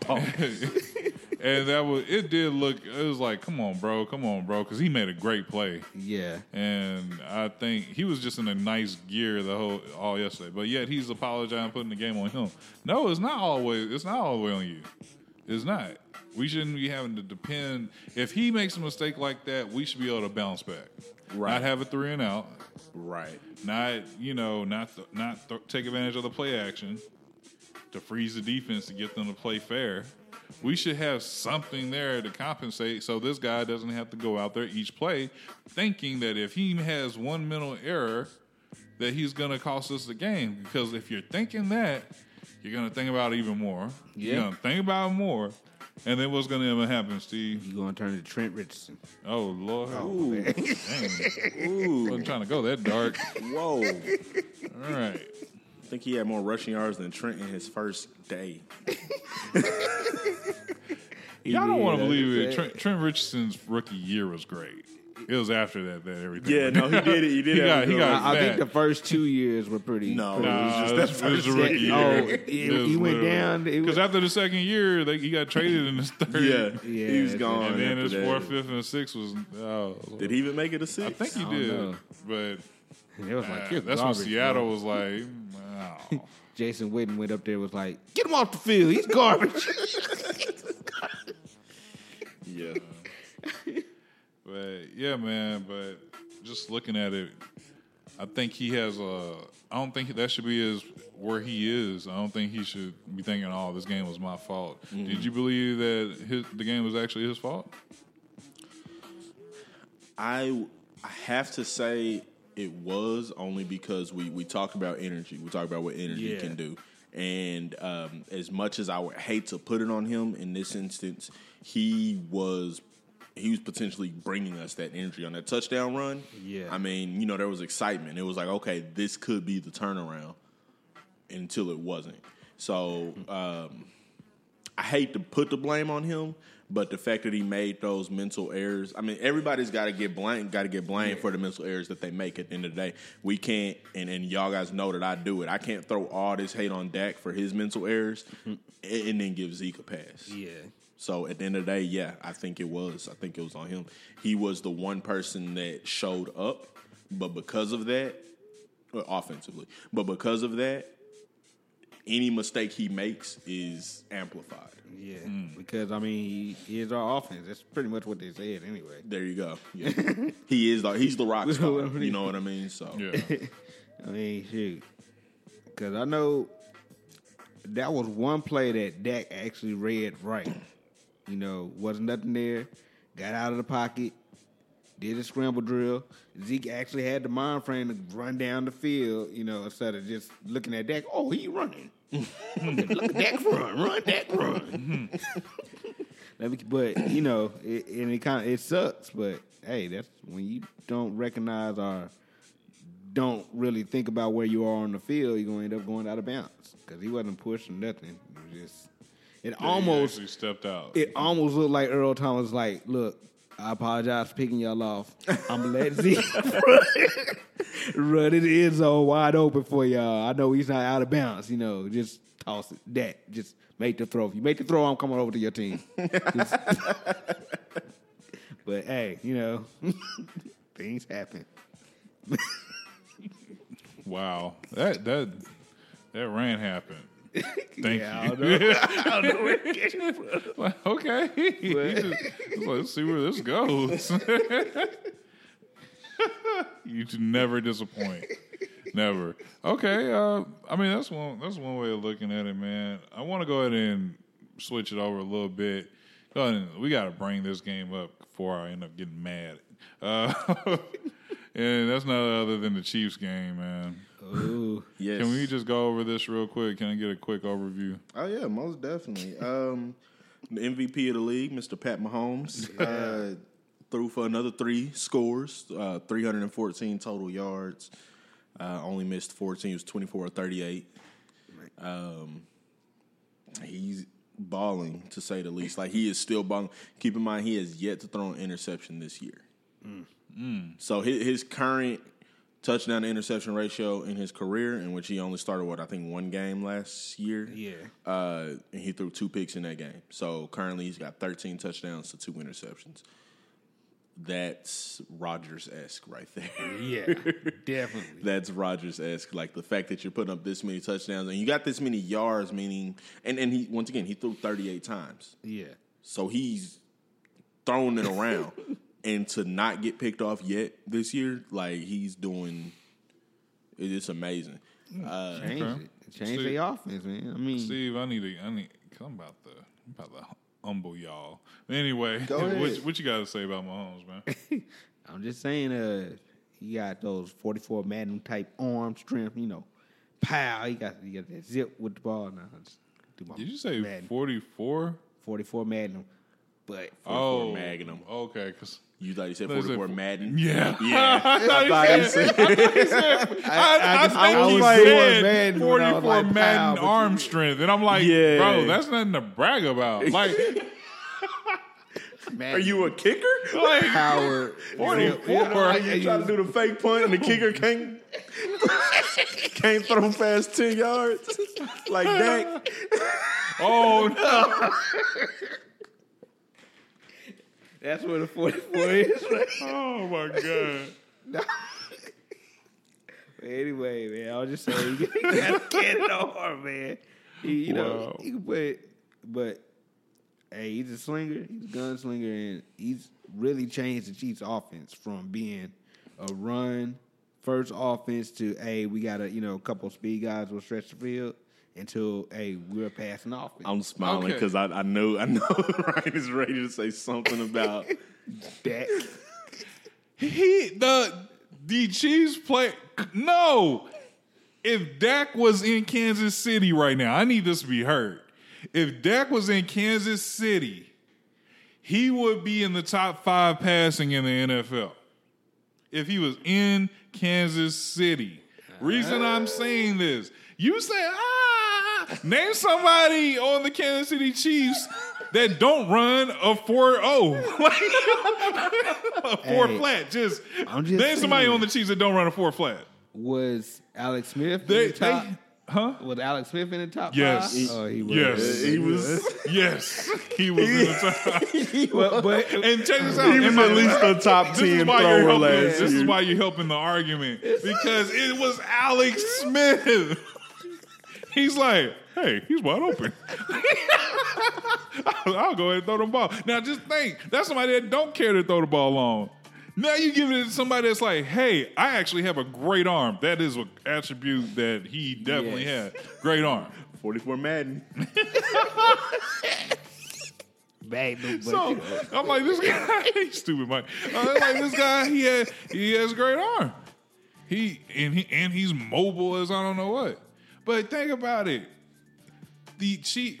paused. And that was it. Did look? It was like, come on, bro, because he made a great play. Yeah. And I think he was just in a nice gear all yesterday. But yet he's apologizing, putting the game on him. No, it's not always. It's not all the way on you. It's not. We shouldn't be having to depend. If he makes a mistake like that, we should be able to bounce back. Right. Not have a 3-and-out. Right. Not take advantage of the play action to freeze the defense to get them to play fair. We should have something there to compensate so this guy doesn't have to go out there each play thinking that if he has one mental error that he's going to cost us the game. Because if you're thinking that, you're going to think about it even more. Yeah. You're going to think about it more. And then what's going to happen, Steve? You're going to turn into Trent Richardson. Oh, Lord. Ooh. Dang. Ooh. I'm trying to go that dark. Whoa. All right. I think he had more rushing yards than Trent in his first day. Y'all don't want to believe it. Trent Richardson's rookie year was great. It was after that everything. Yeah, no, he did it. He did it. I think the first 2 years were pretty. It was a rookie year. He went down. Because after the second year, he got traded in his third. Yeah, he was gone. And then his fourth, fifth, and sixth was. Did he even make it a six? I think he did. But it was like that's when Seattle was like, wow. Jason Witten went up there and was like, get him off the field. He's garbage. Yeah. But, yeah, man, but just looking at it, I think he has a – I don't think that should be where he is. I don't think he should be thinking, oh, this game was my fault. Mm-hmm. Did you believe that the game was actually his fault? I have to say it was only because we talked about energy. We talked about what energy can do. And as much as I would hate to put it on him in this instance, he was potentially bringing us that energy on that touchdown run. Yeah. I mean, you know, there was excitement. It was like, okay, this could be the turnaround until it wasn't. So I hate to put the blame on him, but the fact that he made those mental errors, I mean, everybody's got to get blamed for the mental errors that they make at the end of the day. We can't, and y'all guys know that I do it. I can't throw all this hate on Dak for his mental errors and then give Zeke a pass. Yeah. So, at the end of the day, yeah, I think it was. I think it was on him. He was the one person that showed up, but because of that, offensively, but because of that, any mistake he makes is amplified. Yeah, because, I mean, he is our offense. That's pretty much what they said anyway. There you go. Yeah. He's the rock star, you know what I mean? So, yeah. I mean, shoot. Because I know that was one play that Dak actually read right. You know, wasn't nothing there. Got out of the pocket. Did a scramble drill. Zeke actually had the mind frame to run down the field, you know, instead of just looking at Dak. Oh, he running. Look at Dak run. Run, Dak run. But, you know, it sucks. But, hey, that's when you don't recognize or don't really think about where you are on the field, you're going to end up going out of bounds. Because he wasn't pushing nothing. It was just... He stepped out. It almost looked like Earl Thomas, like, look, I apologize for picking y'all off. I'm going to let Zeke run it in zone wide open for y'all. I know he's not out of bounds, you know. Just toss it. That. Just make the throw. If you make the throw, I'm coming over to your team. But, hey, you know, things happen. Wow. That rant happened. Thank you. I don't know where to get you from. Like, okay. Just, let's see where this goes. You never disappoint. Never. Okay. I mean, that's one way of looking at it, man. I want to go ahead and switch it over a little bit. Go ahead and, we got to bring this game up before I end up getting mad. And that's not other than the Chiefs game, man. Ooh, yes. Can we just go over this real quick? Can I get a quick overview? Oh, yeah, most definitely. The MVP of the league, Mr. Pat Mahomes, threw for another 3 scores, 314 total yards, only missed 14. It was 24 of 38. He's balling, to say the least. Like, he is still balling. Keep in mind, he has yet to throw an interception this year. So his current touchdown to interception ratio in his career, in which he only started, I think, one game last year. Yeah. And he threw 2 picks in that game. So currently he's got 13 touchdowns to 2 interceptions. That's Rodgers-esque right there. Yeah, definitely. That's Rodgers-esque. Like, the fact that you're putting up this many touchdowns and you got this many yards, meaning – and he, once again, he threw 38 times. Yeah. So he's throwing it around. And to not get picked off yet this year, like, he's doing, it's amazing. Change the offense, man. I mean, Steve, I need. I'm about to humble y'all. Anyway, what you got to say about Mahomes, man? I'm just saying, he got those 44 Madden type arm strength. You know, pow. He got that zip with the ball now. Did you say Madden. 44? 44 Madden. But 44 Magnum. Okay, because you thought you said 44 Madden? Yeah. I thought you said 44 Madden arm strength. And I'm like, bro, that's nothing to brag about. Like, Imagine. Are you a kicker? Like, Howard. You trying to do the fake punt and the kicker can't throw past 10 yards? Like Dak. Oh, no. That's where the 44 is, right? Oh, my God. Anyway, man, I was just saying, you got to get it on, man. You know, you can play it, but, hey, he's a slinger. He's a gunslinger, and he's really changed the Chiefs' offense from being a run-first offense to, hey, we got a couple of speed guys will stretch the field. Until, hey, we're passing off. I'm smiling because I know Ryan is ready to say something about Dak. The Chiefs play. No, if Dak was in Kansas City right now, I need this to be heard. If Dak was in Kansas City, he would be in the top 5 passing in the NFL. If he was in Kansas City. Reason I'm saying this, you say, name somebody on the Kansas City Chiefs that don't run a 4.0. A 4 flat. Just name somebody on the Chiefs that don't run a 4 flat. Was Alex Smith in the top? Was Alex Smith in the top 5? Yes. Oh, he was. Yes. He was. Yes. He was in the top. And check this out. He was at least the top 10 thrower last year. This is why you're helping the argument. Because it was Alex Smith. He's like, hey, he's wide open. I'll go ahead and throw the ball. Now, just think. That's somebody that don't care to throw the ball long. Now you give it to somebody that's like, hey, I actually have a great arm. That is an attribute that he definitely had. Great arm. 44 Madden. So, I'm like, this guy, he's stupid, Mike. I'm like, this guy, he has a great arm. He's mobile as I don't know what. But think about it. The Chiefs,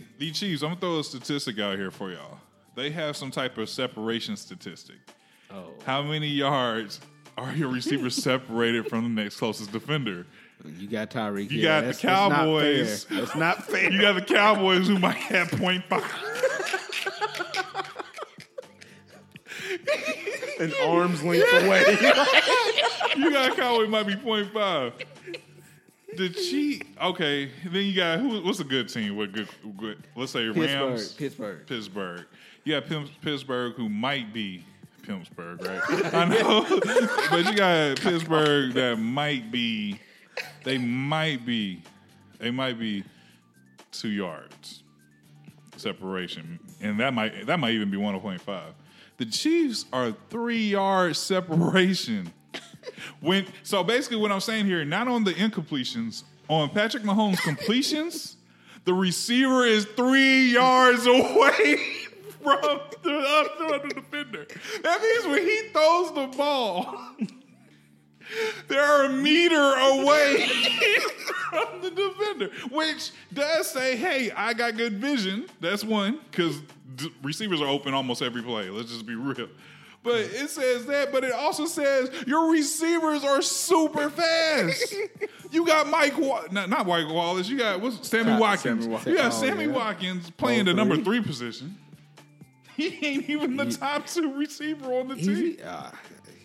I'm going to throw a statistic out here for y'all. They have some type of separation statistic. Oh. How many yards are your receivers separated from the next closest defender? You got Tyreek. You got the Cowboys. That's not fair. You got the Cowboys who might have 0.5. An arm's length away. You got Cowboys might be 0.5. The Chiefs, okay. Then you got what's a good team? What good? Let's say Rams. Pittsburgh. You got Pittsburgh who might be Pimpsburg, right? I know, but you got Pittsburgh that might be. They might be 2 yards separation, and that might even be 1.5. The Chiefs are 3 yard separation. So basically what I'm saying here, not on the incompletions, on Patrick Mahomes' completions, the receiver is 3 yards away from the defender. That means when he throws the ball, they're a meter away from the defender, which does say, hey, I got good vision. That's one, because receivers are open almost every play. Let's just be real. But it says that, but it also says your receivers are super fast. You got not Mike Wallace. You got Sammy Watkins. You got Sammy Watkins playing the number 3 position. He ain't even the top 2 receiver on the team.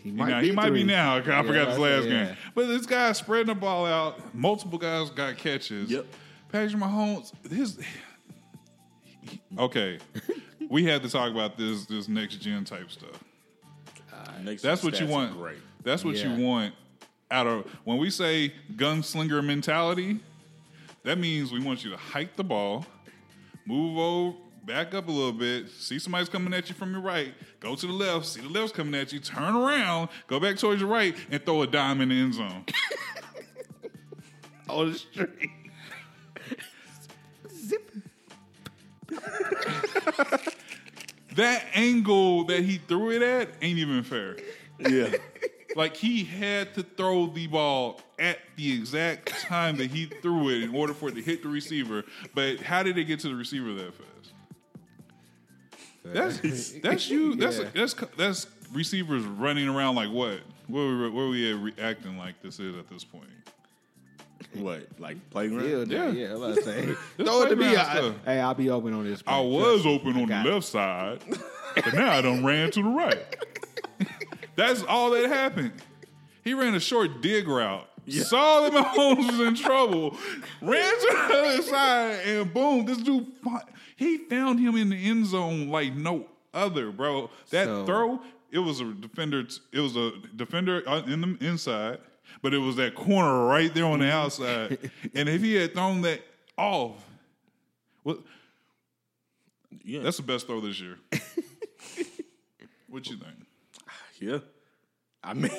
He might be now. I forgot his last game. But this guy's spreading the ball out. Multiple guys got catches. Yep. Patrick Mahomes. Okay, we had to talk about this next gen type stuff. That's what you want. Great. That's what you want out of when we say gunslinger mentality. That means we want you to hike the ball, move over, back up a little bit, see somebody's coming at you from your right, go to the left, see the left's coming at you, turn around, go back towards your right, and throw a dime in the end zone. On the street. Zip. That angle that he threw it at ain't even fair. Yeah. Like, he had to throw the ball at the exact time that he threw it in order for it to hit the receiver. But how did it get to the receiver that fast? That's you. That's receivers running around like what? Where are we acting like this is at this point? What, like playground? Yeah, I was about to say. Throw it to me. Hey, I'll be open on this play. I was open on the left side. But now I done ran to the right. That's all that happened. He ran a short dig route. Yeah. Saw that Mahomes was in trouble, ran to the other side, and boom, this dude, he found him in the end zone like no other, bro. That throw, it was a defender in the inside, but it was that corner right there on the outside. And if he had thrown that off, well, yeah, that's the best throw this year. What you think? Yeah. I mean,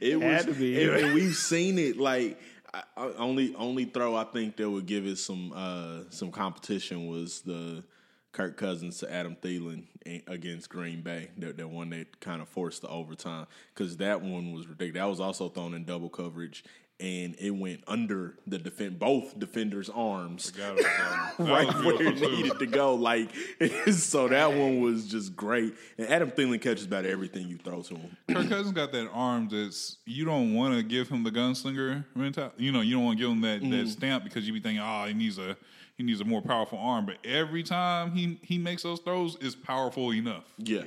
it was, to be. And we've seen it. Like only throw I think that would give it some competition was the Kirk Cousins to Adam Thielen against Green Bay. That one that kind of forced the overtime, because that one was ridiculous. That was also thrown in double coverage, and it went under the both defenders' arms right where it needed to go. Like, so that one was just great. And Adam Thielen catches about everything you throw to him. Kirk Cousins got that arm that's, you don't want to give him the gunslinger mentality. You know, you don't want to give him that stamp, because you be thinking, he needs a more powerful arm. But every time he makes those throws, it's powerful enough. Yeah.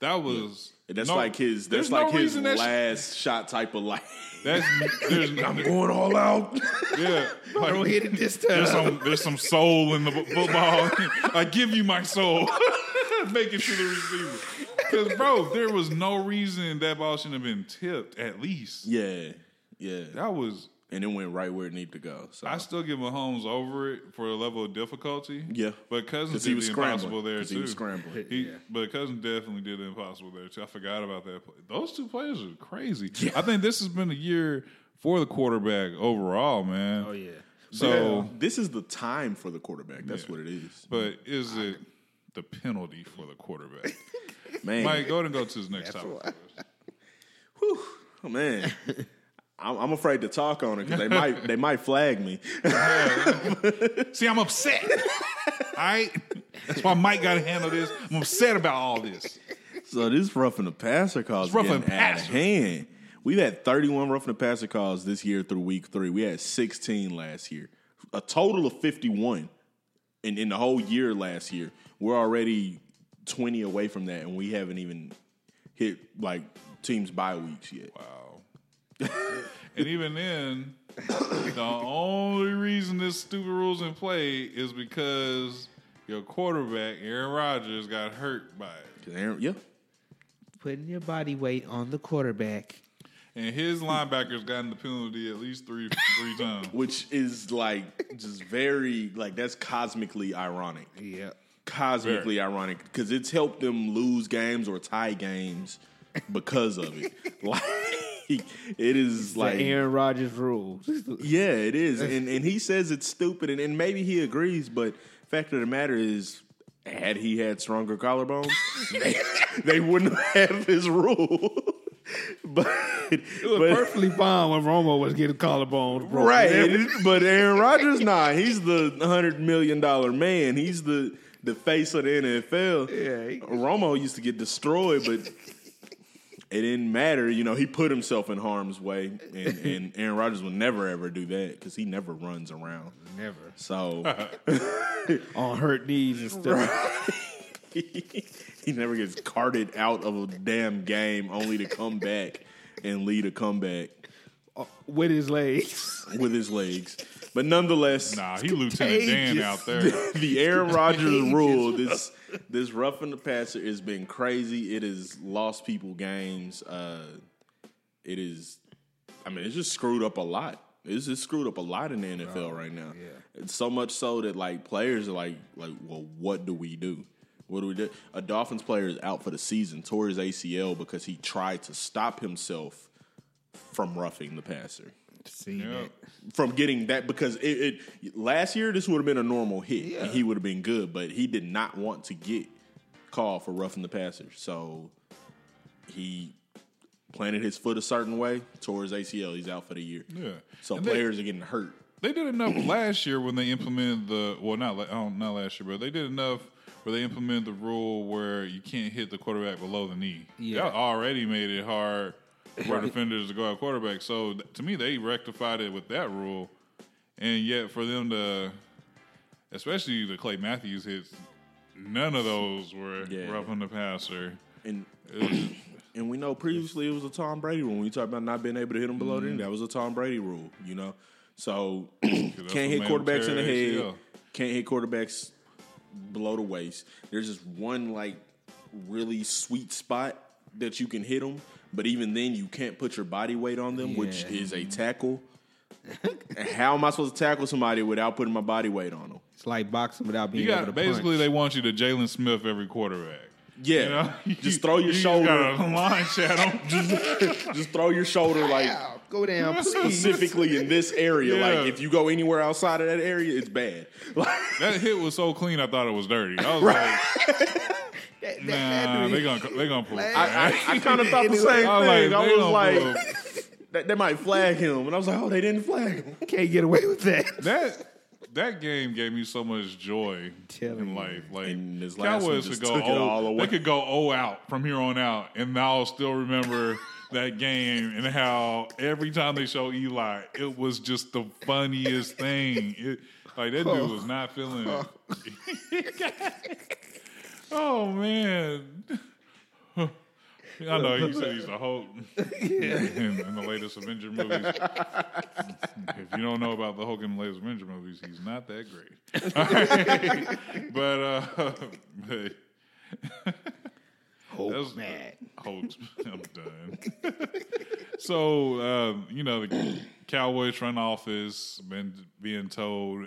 That was... That's like his last shot type of life. I'm going all out. Yeah. Like, don't hit it this time. There's some soul in the football. I give you my soul. Make it to the receiver. Because, bro, there was no reason that ball shouldn't have been tipped, at least. Yeah. Yeah. That was... And it went right where it needed to go. So I still give Mahomes over it for a level of difficulty. Yeah. But Cousins did the impossible there, too. He was scrambling. But Cousins definitely did the impossible there, too. I forgot about that play. Those two players are crazy. Yeah. I think this has been a year for the quarterback overall, man. Oh, yeah. So this is the time for the quarterback. That's what it is. But is it the penalty for the quarterback? Man. Mike, go ahead and go to his next topic. Whew. Oh, man. I'm afraid to talk on it because they might flag me. See, I'm upset. All right? That's why Mike got to handle this. I'm upset about all this. So this roughing the passer calls getting out of hand. We've had 31 roughing the passer calls this year through week 3. We had 16 last year. A total of 51 in the whole year last year. We're already 20 away from that, and we haven't even hit, like, teams' bye weeks yet. Wow. And even then, the only reason this stupid rule's in play is because your quarterback, Aaron Rodgers, got hurt by it. Putting your body weight on the quarterback. And his linebackers gotten the penalty at least three times. Which is, like, just very, like, that's cosmically ironic. Yeah. Cosmically ironic. Because it's helped them lose games or tie games because of it. Like... It is, it's like Aaron Rodgers rules. Yeah, it is. And he says it's stupid, and maybe he agrees, but fact of the matter is, had he had stronger collarbones, they wouldn't have his rule. But it was perfectly fine when Romo was getting collarbone, bro. Right. But Aaron Rodgers, he's the $100 million man. He's the face of the NFL. Yeah. Romo used to get destroyed, but it didn't matter. You know, he put himself in harm's way, and Aaron Rodgers will never, ever do that because he never runs around. Never. So. On hurt knees and stuff. Right. He never gets carted out of a damn game only to come back and lead a comeback. With his legs. With his legs. But nonetheless. Nah, he Lieutenant Dan out there. The Aaron Rodgers rule, this roughing the passer has been crazy. It has lost people games. It's just screwed up a lot. It's just screwed up a lot in the NFL right now. Yeah. It's so much so that, like, players are like, well, what do we do? What do we do? A Dolphins player is out for the season, tore his ACL because he tried to stop himself from roughing the passer. From getting that, because it last year this would have been a normal hit and he would have been good, but he did not want to get called for roughing the passer, so he planted his foot a certain way, tore his ACL, he's out for the year. Yeah, so and players are getting hurt. They did enough last year when they implemented not last year, but they did enough where they implemented the rule where you can't hit the quarterback below the knee. Yeah, that already made it hard for defenders to go out quarterback. So, to me, they rectified it with that rule. And yet, for them to especially the Clay Matthews hits, none of those were roughing the passer. And we know previously it was a Tom Brady rule. When you talk about not being able to hit him below the knee, that was a Tom Brady rule, you know. So can't hit quarterbacks in the head, can't hit quarterbacks below the waist. There's just one, like, really sweet spot that you can hit them, but even then you can't put your body weight on them, which is a tackle. How am I supposed to tackle somebody without putting my body weight on them? It's like boxing without being able to basically punch. They want you to Jaylon Smith every quarterback. Yeah, you know? Just throw your shoulder. You got a line shadow. Just throw your shoulder, like, go down specifically in this area. Yeah. Like, if you go anywhere outside of that area, it's bad. Like, that hit was so clean, I thought it was dirty. I was like, nah, they gonna pull. I kind of thought the same thing. I was like, they might flag him, and I was like, oh, they didn't flag him. Can't get away with that. That game gave me so much joy in life. Like, Cowboys could go they could go out from here on out, and I'll still remember that game and how every time they show Eli, it was just the funniest thing. That dude was not feeling it. Oh, man. I know you said he's the Hulk in the latest Avenger movies. If you don't know about the Hulk in the latest Avenger movies, he's not that great. Right. But Hulk, man. Hulk, I'm done. So, the Cowboys front office being told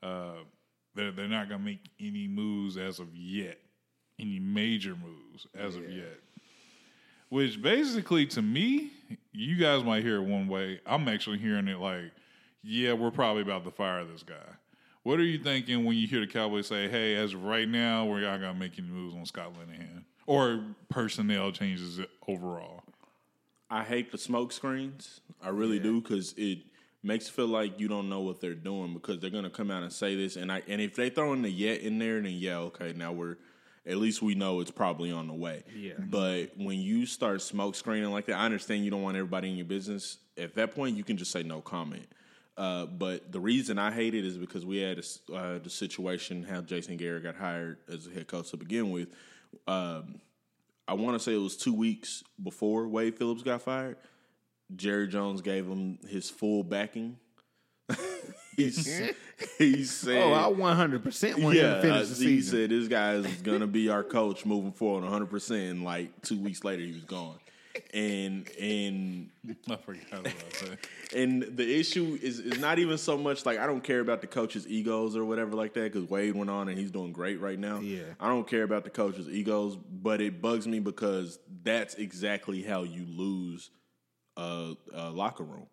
they're not going to make any moves as of yet, any major moves as of yet. Which basically, to me, you guys might hear it one way. I'm actually hearing it like, yeah, we're probably about to fire this guy. What are you thinking when you hear the Cowboys say, hey, as of right now, we're not going to make any moves on Scott Linehan or personnel changes overall? I hate the smoke screens. I really do, because it makes it feel like you don't know what they're doing, because they're going to come out and say this. And if they throw in the yet in there, then yeah, okay, now we're – at least we know it's probably on the way. Yeah. But when you start smoke screening like that, I understand you don't want everybody in your business. At that point, you can just say no comment. But the reason I hate it is because we had the situation how Jason Garrett got hired as a head coach to begin with. I want to say it was 2 weeks before Wade Phillips got fired. Jerry Jones gave him his full backing. He said, oh, I 100% want him to finish the season. He said, this guy is going to be our coach moving forward 100%. And like 2 weeks later, he was gone. And I forgot about that. And the issue is not even so much like I don't care about the coach's egos or whatever like that, because Wade went on and he's doing great right now. Yeah. I don't care about the coach's egos, but it bugs me because that's exactly how you lose a locker room.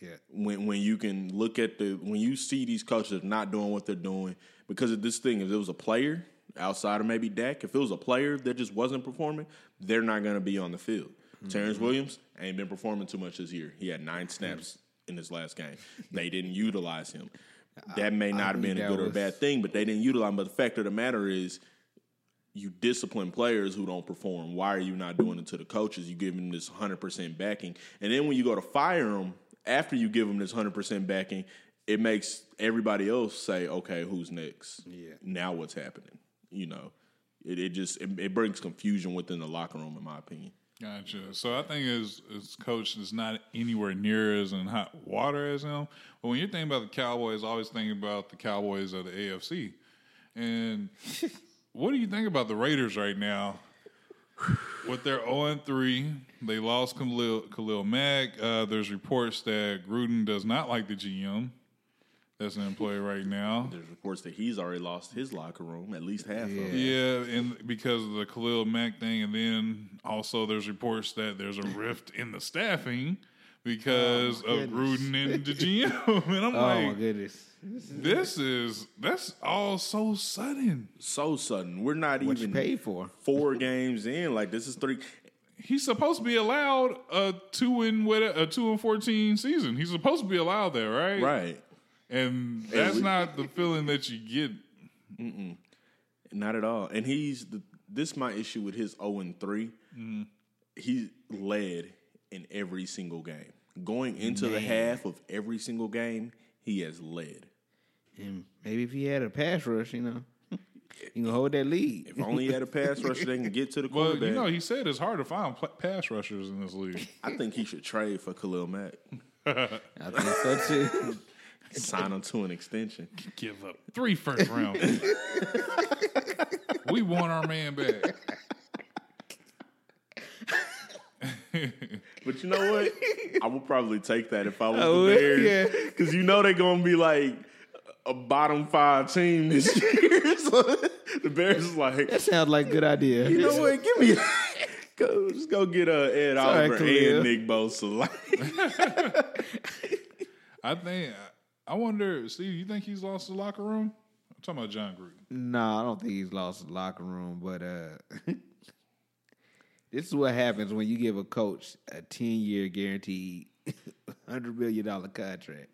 Yeah. When you can look at when you see these coaches not doing what they're doing, because of this thing, if it was a player outside of maybe Dak, if it was a player that just wasn't performing, they're not going to be on the field. Mm-hmm. Terrence Williams ain't been performing too much this year. He had 9 snaps in his last game. They didn't utilize him. That may not have been a good or a bad thing, but they didn't utilize him. But the fact of the matter is, you discipline players who don't perform. Why are you not doing it to the coaches? You give them this 100% backing. And then when you go to fire them, after you give them this 100% backing, it makes everybody else say, okay, who's next? Yeah. Now what's happening? You know, it brings confusion within the locker room, in my opinion. Gotcha. So I think his coach is not anywhere near as in hot water as him. But when you're thinking about the Cowboys, always thinking about the Cowboys of the AFC. And what do you think about the Raiders right now? With their 0-3, they lost Khalil Mack. There's reports that Gruden does not like the GM that's in play right now. There's reports that he's already lost his locker room, at least half of it. Yeah, and because of the Khalil Mack thing. And then also there's reports that there's a rift in the staffing because of Gruden and the GM. And I'm like, oh, my goodness. That's all so sudden. So sudden. We're not what even paid for 4 games in. Like, this is 3. He's supposed to be allowed a 2-14 season. He's supposed to be allowed that, right? Right. And that's not the feeling that you get. Mm-mm. Not at all. And this is my issue with his 0-3. Mm-hmm. He led in every single game. Going into the half of every single game, he has led. And maybe if he had a pass rush, you know, you can hold that lead. If only he had a pass rusher, they can get to the quarterback. Well, you know, he said it's hard to find pass rushers in this league. I think he should trade for Khalil Mack. I think so too. Sign him to an extension. Give up 3 first rounds. We want our man back. But you know what? I would probably take that if I was the Bears. Because you know they're going to be like a bottom 5 team this year. So the Bears is like, that sounds like a good idea. You know what? Give me that. Just go get Ed Oliver and Nick Bosa. I think, I wonder, Steve, you think he's lost the locker room? I'm talking about Jon Gruden. No, I don't think he's lost the locker room, but this is what happens when you give a coach a 10-year guaranteed $100 million contract.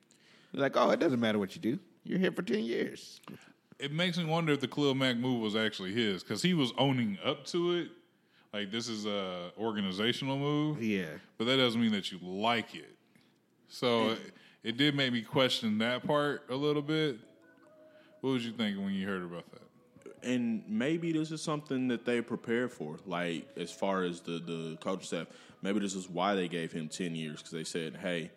You're like, oh, it doesn't matter what you do. You're here for 10 years. It makes me wonder if the Khalil Mack move was actually his, because he was owning up to it. Like, this is a organizational move. Yeah. But that doesn't mean that you like it. So it did make me question that part a little bit. What was you thinking when you heard about that? And maybe this is something that they prepared for, like, as far as the coaching staff. Maybe this is why they gave him 10 years, because they said, hey,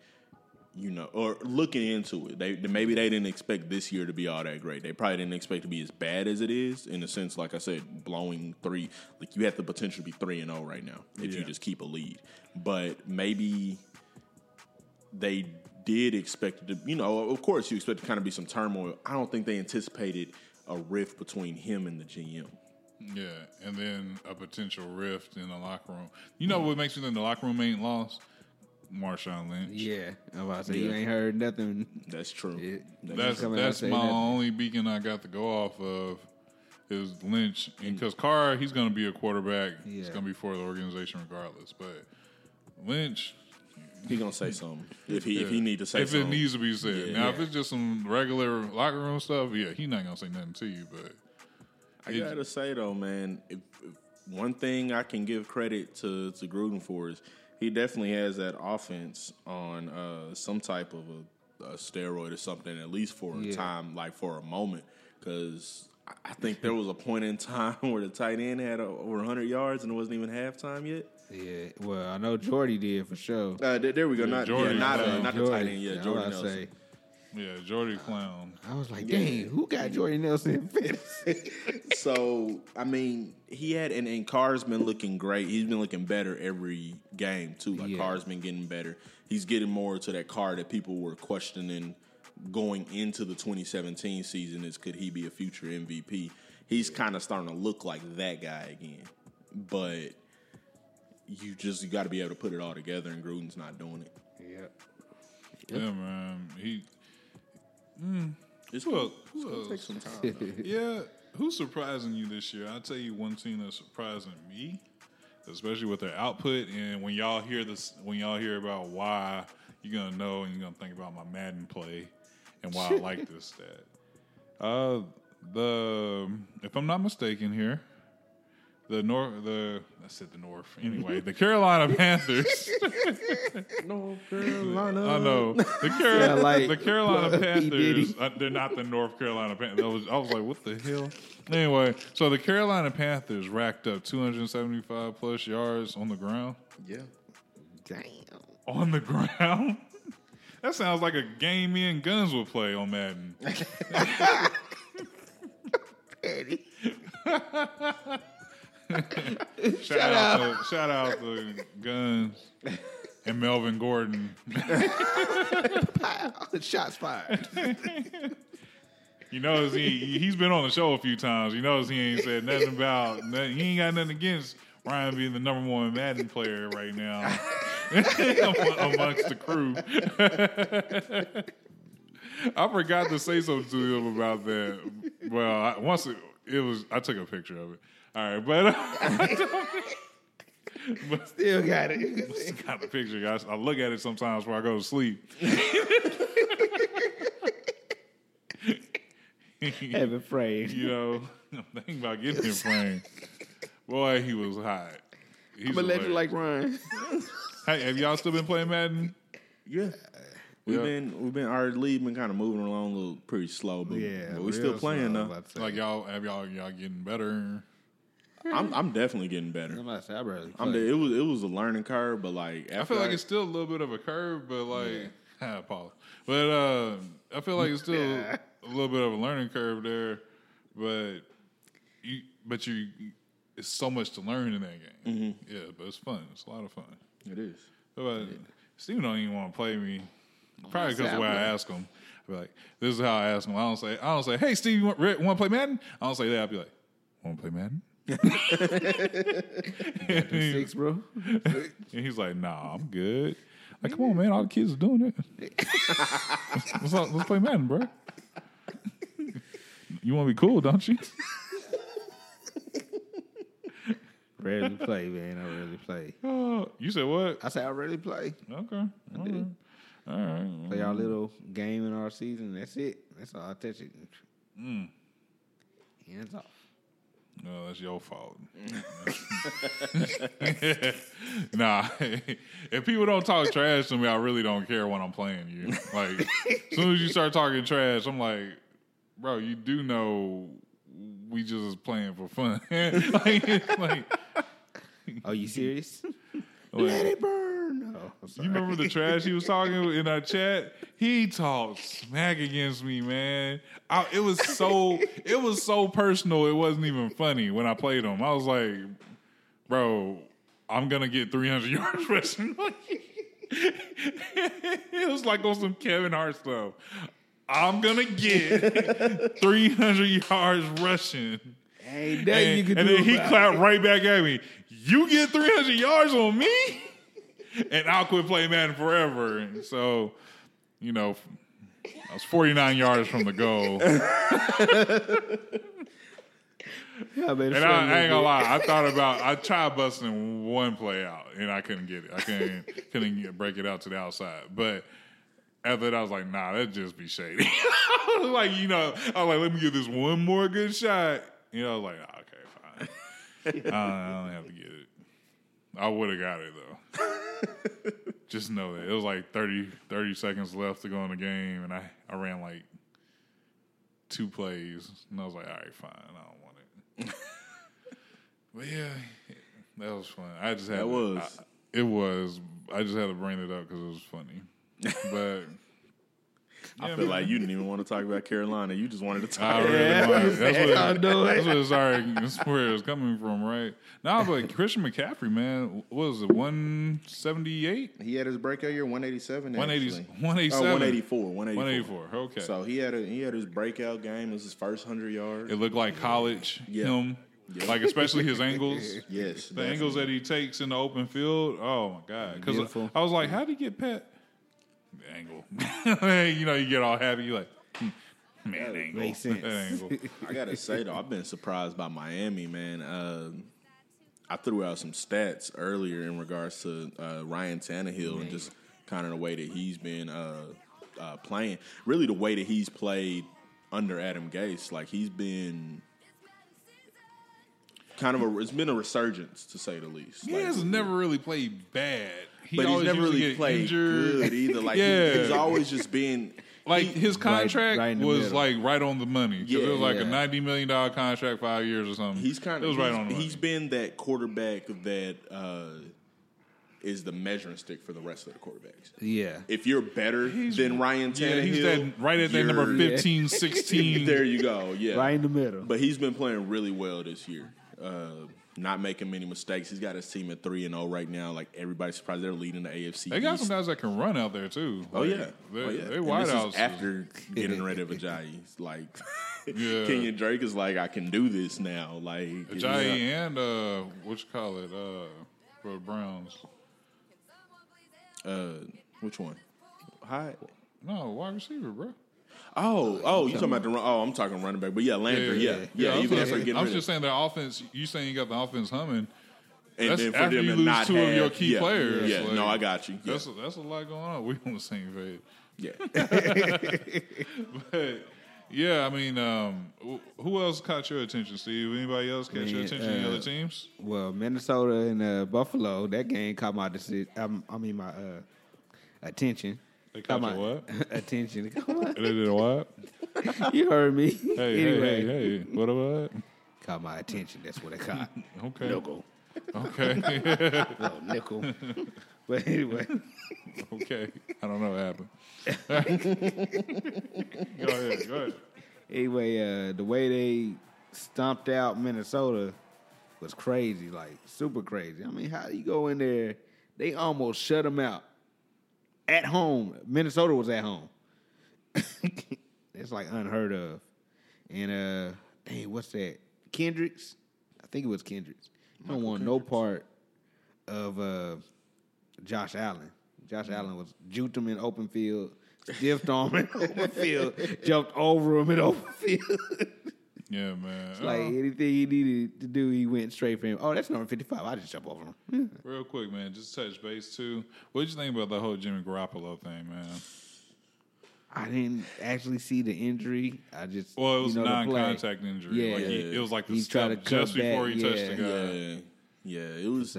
you know, or looking into it, maybe they didn't expect this year to be all that great. They probably didn't expect to be as bad as it is, in a sense, like I said, blowing 3. Like, you have the potential to be 3-0 right now if you just keep a lead. But maybe they did expect to, you know, of course you expect to kind of be some turmoil. I don't think they anticipated a rift between him and the GM. Yeah, and then a potential rift in the locker room. You know what makes me think the locker room ain't lost? Marshawn Lynch. Yeah, I'm about to say you ain't heard nothing. That's true. That's my only beacon I got to go off of is Lynch. And because Carr, he's going to be a quarterback. Yeah. He's going to be for the organization regardless. But Lynch, he's going to say something if he need to say something. If it needs to be said. Yeah. Now, if it's just some regular locker room stuff, yeah, he's not going to say nothing to you. But I got to say, though, man, if one thing I can give credit to Gruden for is he definitely has that offense on some type of a steroid or something, at least for a time, like for a moment. Because I think there was a point in time where the tight end had over 100 yards and it wasn't even halftime yet. Yeah, well, I know Jordy did for sure. There we go. Yeah, not the tight end. Yeah, Jordy Nelson. Yeah, Jordy Clown. I was like, dang, who got Jordy Nelson in fantasy? So, I mean, he had, and Carr's been looking great. He's been looking better every game, too. Like, Carr's been getting better. He's getting more to that Carr that people were questioning going into the 2017 season is, could he be a future MVP? He's kind of starting to look like that guy again. But you got to be able to put it all together, and Gruden's not doing it. Yep. Yeah, man. It's going to take some time. Yeah. Who's surprising you this year? I'll tell you one team that's surprising me, especially with their output. And when y'all hear this, when y'all hear about why, you're going to know and you're going to think about my Madden play and why I like this stat. If I'm not mistaken here, the Carolina Panthers. North Carolina. I know. The Carolina Panthers. They're not the North Carolina Panthers. I was like, what the hell? Anyway, so the Carolina Panthers racked up 275 plus yards on the ground. Yeah. Damn. On the ground? That sounds like a game me and Guns would play on Madden. Petty. Shout out to Guns and Melvin Gordon. Shots fired. You notice he's been on the show a few times. You notice he ain't said nothing about nothing. He ain't got nothing against Ryan being the number one Madden player right now amongst the crew. I forgot to say something to him about that. Well, I took a picture of it. All right, but still got it. Still got the picture, guys. I look at it sometimes before I go to sleep. Have it framed. You know, I'm thinking about getting him framed. Boy, he was hot. I'm a legend like Ryan. Hey, have y'all still been playing Madden? Yeah. We've been our league been kind of moving along a little pretty slow, but we're still playing though. Like y'all getting better. I'm definitely getting better. It was a learning curve, but like I feel like it's still a little bit of a curve, but like Paul. But I feel like it's still a little bit of a learning curve there, but it's so much to learn in that game. Mm-hmm. Yeah, but it's fun. It's a lot of fun. It is. But Steven don't even want to play me. Probably because of the way I ask him. I'd be like, this is how I ask him. I don't say, hey, Steve, you want to play Madden? I don't say that. I'd be like, want to play Madden? Six, bro. And he's like, nah, I'm good. Like, come on, man. All the kids are doing it. Let's play Madden, bro. You want to be cool, don't you? Rarely play, man. I rarely play. Oh, you said what? I said I rarely play. Okay. All right. Play our little game in our season. That's it. That's all I touch it. Mm. Hands off. No, that's your fault. Nah. If people don't talk trash to me, I really don't care when I'm playing you. Like, as soon as you start talking trash, I'm like, bro, you do know we just playing for fun. Are you serious? Let it burn. Oh, you remember the trash he was talking in our chat? He talked smack against me, man. It was so personal. It wasn't even funny when I played him. I was like, bro, I'm gonna get 300 yards rushing. It was like on some Kevin Hart stuff. I'm gonna get 300 yards rushing. Ain't that you can do. And then he clapped right back at me. You get 300 yards on me, and I'll quit playing Madden forever. And so, you know, I was 49 yards from the goal. I ain't gonna lie. I tried busting one play out, and I couldn't get it. I couldn't break it out to the outside, but. After that, I was like, nah, that'd just be shady. I was like, let me give this one more good shot. I was like, oh, okay, fine. I don't have to get it. I would have got it, though. Just know that. It was like 30 seconds left to go in the game, and I ran like two plays. And I was like, all right, fine. I don't want it. But, yeah, that was fun. I just had to bring it up because it was funny. But I feel like you didn't even want to talk about Carolina. You just wanted to talk about that's where it was coming from, right? Nah, but Christian McCaffrey, man, what was it, 178? He had his breakout year, 187. 184. Okay. So he had his breakout game. It was his first 100 yards. It looked like college, him. Yep. Like, especially his angles. Yes. The angles that he takes in the open field. Oh, my God. Because I was like, how did he get Pat? Angle. You get all happy. You're like, man, angle. Makes sense. Angle. I got to say, though, I've been surprised by Miami, man. I threw out some stats earlier in regards to Ryan Tannehill and just kind of the way that he's been playing. Really the way that he's played under Adam Gase. Like, he's been kind of it's been a resurgence, to say the least. He has never really played bad. But he's never really played good either. Like, he's always just been... Like, his contract was, like, right on the money. Because it was, like, a $90 million contract, 5 years or something. He's kind of... It was right on the money. He's been that quarterback that is the measuring stick for the rest of the quarterbacks. Yeah. If you're better than Ryan Tannehill... Yeah, he's right at that number 15, 16. There you go, yeah. Right in the middle. But he's been playing really well this year. Not making many mistakes. He's got his team at 3-0 right now. Like, everybody's surprised they're leading the AFC. They got East. Some guys that can run out there, too. Like, They wideouts. After getting rid of Ajayi. Like, Kenyon Drake is like, I can do this now. Like, Ajayi and, for the Browns. Which one? High? No, wide receiver, bro. Oh, you talking about the run? Oh, I'm talking running back, but Landry, I was just saying their offense. You saying you got the offense humming, and that's then for after them you lose not two have, of your key players. Yeah, like, no, I got you. Yeah. That's a lot going on. We on the same page. Yeah, but yeah, I mean, who else caught your attention, Steve? Anybody else catch your attention? Any other teams? Well, Minnesota and Buffalo. That game caught my attention. They caught your what? Attention. They did what? You heard me. Hey, anyway. hey. What about it? Caught my attention. That's what I caught. Okay. Nickel. Okay. Oh, nickel. But anyway. Okay. I don't know what happened. Go ahead. Anyway, the way they stomped out Minnesota was crazy, like super crazy. I mean, how do you go in there? They almost shut them out. At home. Minnesota was at home. It's like unheard of. And, what's that? Kendricks? I think it was Kendricks. I don't want no part of Josh Allen. Josh Allen was juked him in open field, stiffed on him in open field, jumped over him in open field. Yeah, man. It's like anything he needed to do, he went straight for him. Oh, that's number 55. I just jump over him. Yeah. Real quick, man, just touch base, too. What did you think about the whole Jimmy Garoppolo thing, man? I didn't actually see the injury. I just it was non-contact injury. Yeah. It was like the step just before he touched the guy. Yeah, it was.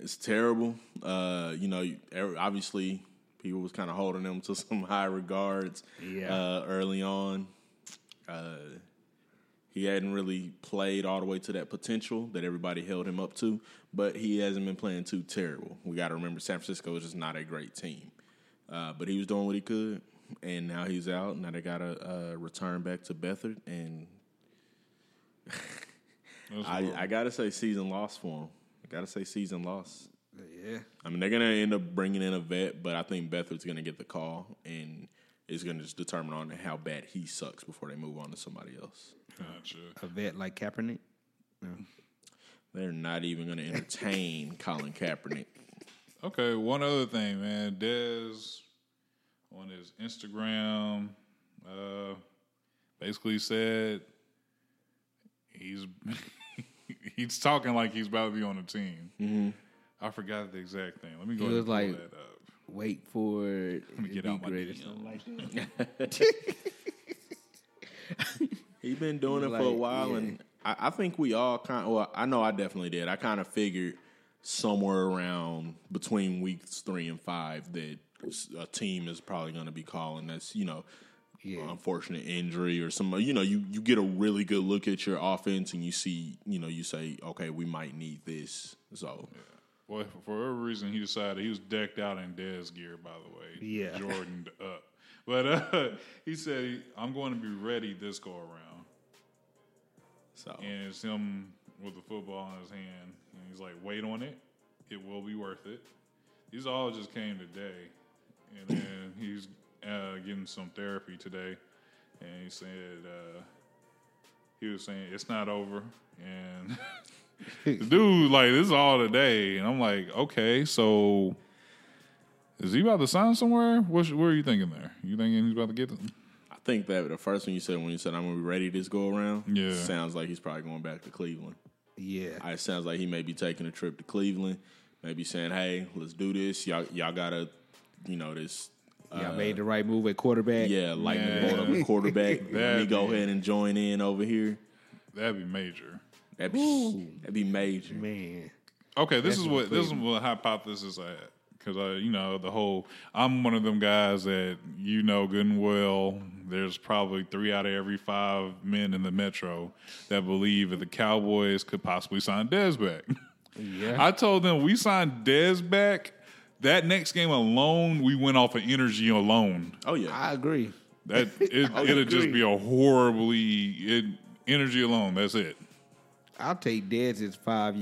It's terrible. Obviously, people was kind of holding him to some high regards. Yeah. Early on. He hadn't really played all the way to that potential that everybody held him up to, but he hasn't been playing too terrible. We got to remember San Francisco is just not a great team. But he was doing what he could, and now he's out. Now they got to return back to Beathard, and I got to say season loss for him. Yeah. I mean, they're going to end up bringing in a vet, but I think Beathard's going to get the call, and it's going to just determine on how bad he sucks before they move on to somebody else. Gotcha. A vet like Kaepernick? No. They're not even going to entertain Colin Kaepernick. Okay, one other thing, man. Dez, on his Instagram, basically said he's talking like he's about to be on the team. Mm-hmm. I forgot the exact thing. Let me go ahead and pull that up. Wait for it. Let me get out my DM. He's been doing it for a while, and I think we all I know I definitely did. I kind of figured somewhere around between weeks 3 and 5 that a team is probably going to be calling that's, unfortunate injury or some. You get a really good look at your offense, and you see, you say, okay, we might need this. So. Yeah. Well, for whatever reason, he decided he was decked out in Dez gear, by the way. Yeah. Jordan up. But he said, I'm going to be ready this go around. So. And it's him with the football in his hand. And he's like, wait on it. It will be worth it. These all just came today. And then he's getting some therapy today. And he said, he was saying, it's not over. And... Dude, this is all today. And I'm like, okay, so is he about to sign somewhere? What are you thinking there? You thinking he's about to get them? I think that the first thing you said when you said, I'm going to be ready this go around, sounds like he's probably going back to Cleveland. Yeah. It sounds like he may be taking a trip to Cleveland, maybe saying, hey, let's do this. Y'all got to, this. Y'all made the right move at quarterback. Yeah, lightning bolt up quarterback. Let me go ahead and join in over here. That'd be major. That'd be major, man. Okay, this is what hypothesis I had, because the whole I'm one of them guys that good and well. There's probably 3 out of every 5 men in the metro that believe that the Cowboys could possibly sign Dez back. Yeah, I told them we signed Dez back. That next game alone, we went off of energy alone. Oh yeah, I agree. It'll just be a energy alone. That's it. I'll take Dez's 5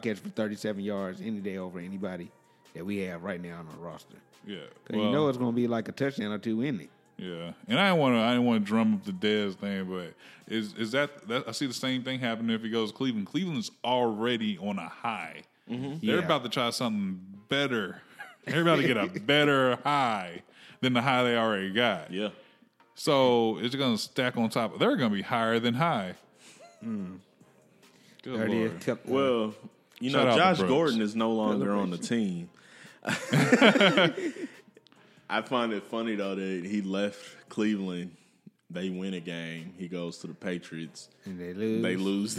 catches for 37 yards any day over anybody that we have right now on the roster. Yeah. Because it's going to be like a touchdown or two, isn't it? Yeah. And I didn't want to drum up the Dez thing, but is that I see the same thing happening if he goes to Cleveland. Cleveland's already on a high. Mm-hmm. They're about to try something better. They're about to get a better high than the high they already got. Yeah. So it's going to stack on top. They're going to be higher than high. Mm. Well, Josh Gordon is no longer on the team. I find it funny, though, that he left Cleveland. They win a game. He goes to the Patriots. And they lose.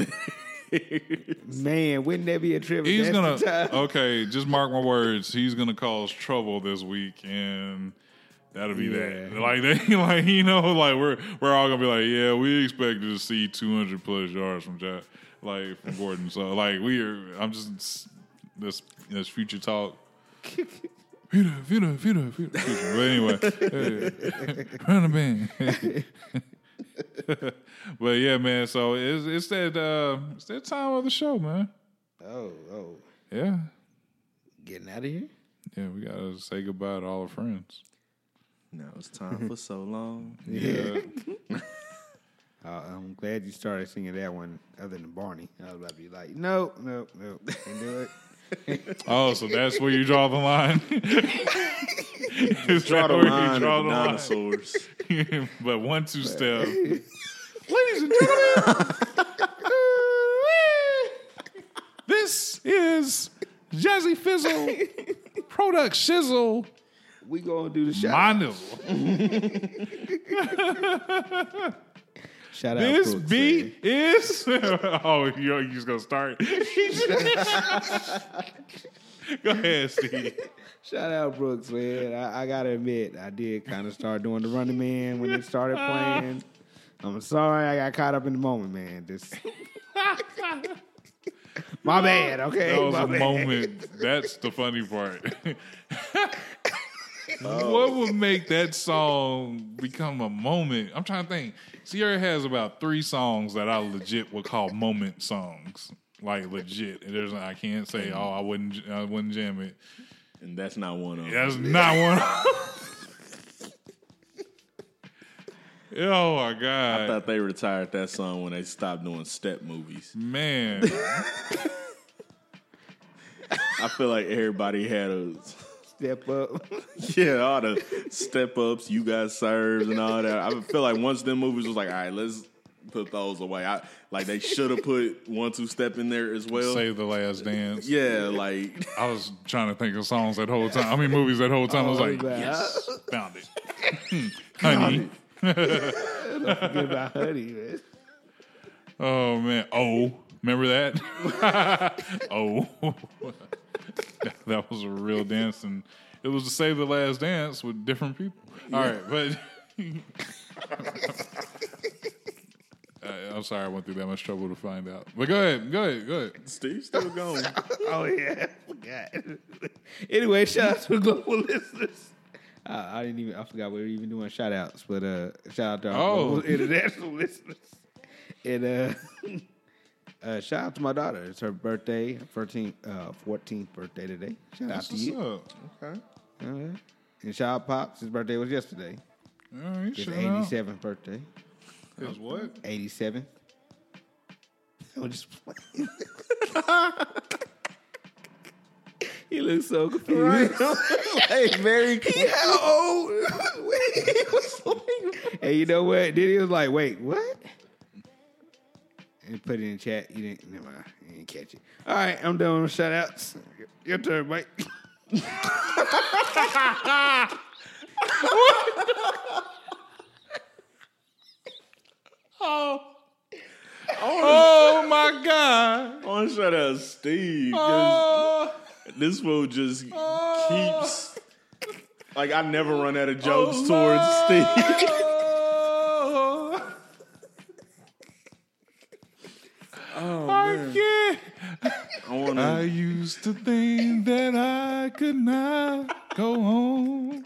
Man, wouldn't that be a trip? He's going to – okay, just mark my words. He's going to cause trouble this week, and – That'll be that. We're all gonna be like, yeah, we expected to see 200 plus yards from Gordon. So that's future talk. Future. But anyway, running back. But yeah, man. So it's that time of the show, man. Oh. Yeah. Getting out of here. Yeah, we gotta say goodbye to all our friends. Now it's time for so long. Yeah. I'm glad you started singing that one other than Barney. I was about to be like, nope. Can't do it. Oh, so that's where you draw the line? You draw the line at dinosaurs. But 1-2 step. Ladies and gentlemen, this is Jazzy Fizzle, Product Shizzle. We gonna do the shout out. Shout out. This Brooks, beat man. Is oh, you're just gonna start. Go ahead, Steve. Shout out Brooks, man. I gotta admit, I did kind of start doing the Running Man when it started playing. I'm sorry, I got caught up in the moment, man. This my bad. Okay, that was my bad. Moment. That's the funny part. Oh. What would make that song become a moment? I'm trying to think. Sierra has about 3 songs that I legit would call moment songs. Like legit. I can't say, oh, I wouldn't jam it. And that's not one of them. That's not one of them. Oh, my God. I thought they retired that song when they stopped doing step movies. Man. I feel like everybody had a... Step Up. Yeah, all the Step Ups, You Got Served, and all that. I feel like once them movies was like, all right, let's put those away. They should have put 1-2 Step in there as well. Save the Last Dance. Yeah, like. I was trying to think of songs that whole time. I mean, movies that whole time. I was like, yes, found it. Honey. Don't forget about Honey, man. Oh, man. Oh, remember that? Oh. That was a real dance, and it was to Save the Last Dance with different people. All right, but I'm sorry I went through that much trouble to find out. But go ahead. Steve's still going. Oh, yeah. I forgot. Anyway, shout out to global listeners. I forgot we were even doing shout outs, but shout out to our global international listeners. And shout out to my daughter. It's her birthday, 14th birthday today. Shout out to you. What's up? Okay. All right. And shout out Pops. His birthday was yesterday. All right, his 87th birthday. His what? 87. I'm just playing. He looks so confused. Right. Hey, very confused. How old? He was like... Hey, you know what? Then he was like, wait, what? And put it in chat. You didn't catch it. All right, I'm done with shout outs. Your turn, Mike. Oh my God. I want to shout out Steve. This fool just keeps. Like, I never run out of jokes towards Steve. Oh, I used to think that I could not go home,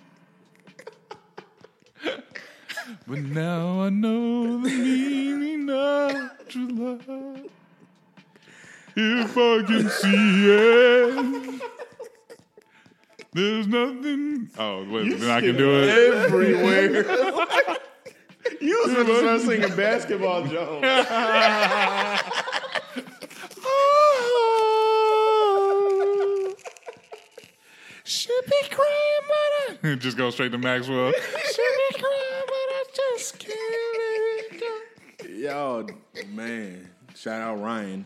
but now I know the meaning of true love. If I can see it, there's nothing. Oh, wait, then I can do it everywhere. You was going to start singing Basketball Jones. Oh, should be crying, but I... Just go straight to Maxwell. Should be crying, but I just can't let it go. Yo, man. Shout out Ryan.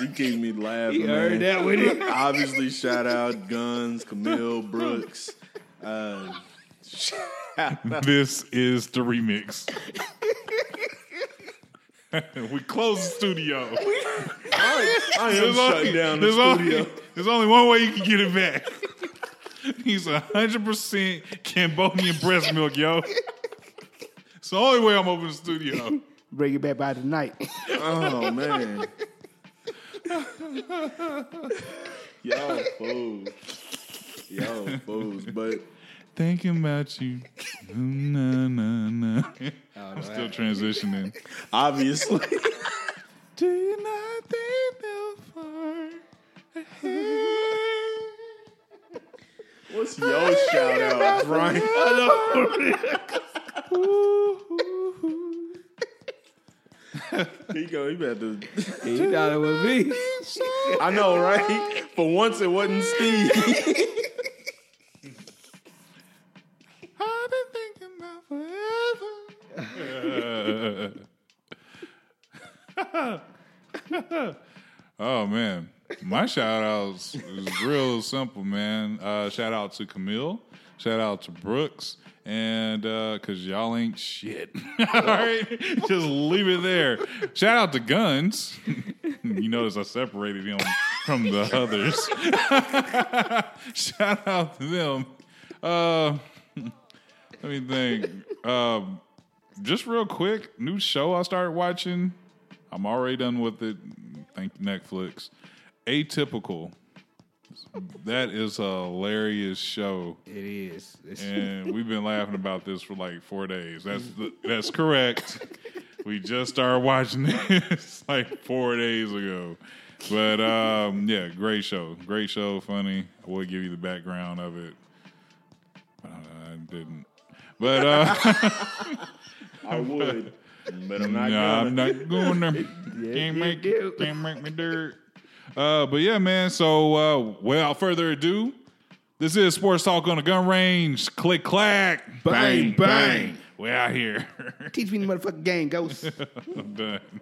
You keep me laughing, man. Heard that with it. Obviously, shout out Guns, Camille, Brooks. This is the remix. We close the studio. I am shut down the studio. There's only one way you can get it back. He's 100% Cambodian breast milk, yo. It's the only way I'm over the studio. Bring it back by tonight. Oh, man. Y'all fools. Y'all fools, but... Thinking about you. No, no, no. I'm still transitioning. Obviously. Do you not think they'll far ahead? What's your shout out, Brian? He better. He thought it was me. I know, right? For once, it wasn't Steve. I've been thinking about forever. Oh, man. My shout-outs is real simple, man. Shout-out to Camille. Shout-out to Brooks. And because y'all ain't shit. All right? Just leave it there. Shout-out to Guns. You notice I separated him from the others. Shout-out to them. Let me think. Just real quick, new show I started watching. I'm already done with it. Thank you, Netflix. Atypical. That is a hilarious show. It is. And we've been laughing about this for like 4 days. That's correct. We just started watching this like 4 days ago. But, yeah, great show. Great show, funny. I will give you the background of it. I didn't. But I would, but I'm not going there. Yes, can't make me dirt. But yeah, man. So without further ado, this is Sports Talk on the Gun Range. Click clack, bang bang. We're out here. Teach me the motherfucking game, ghost. I'm done.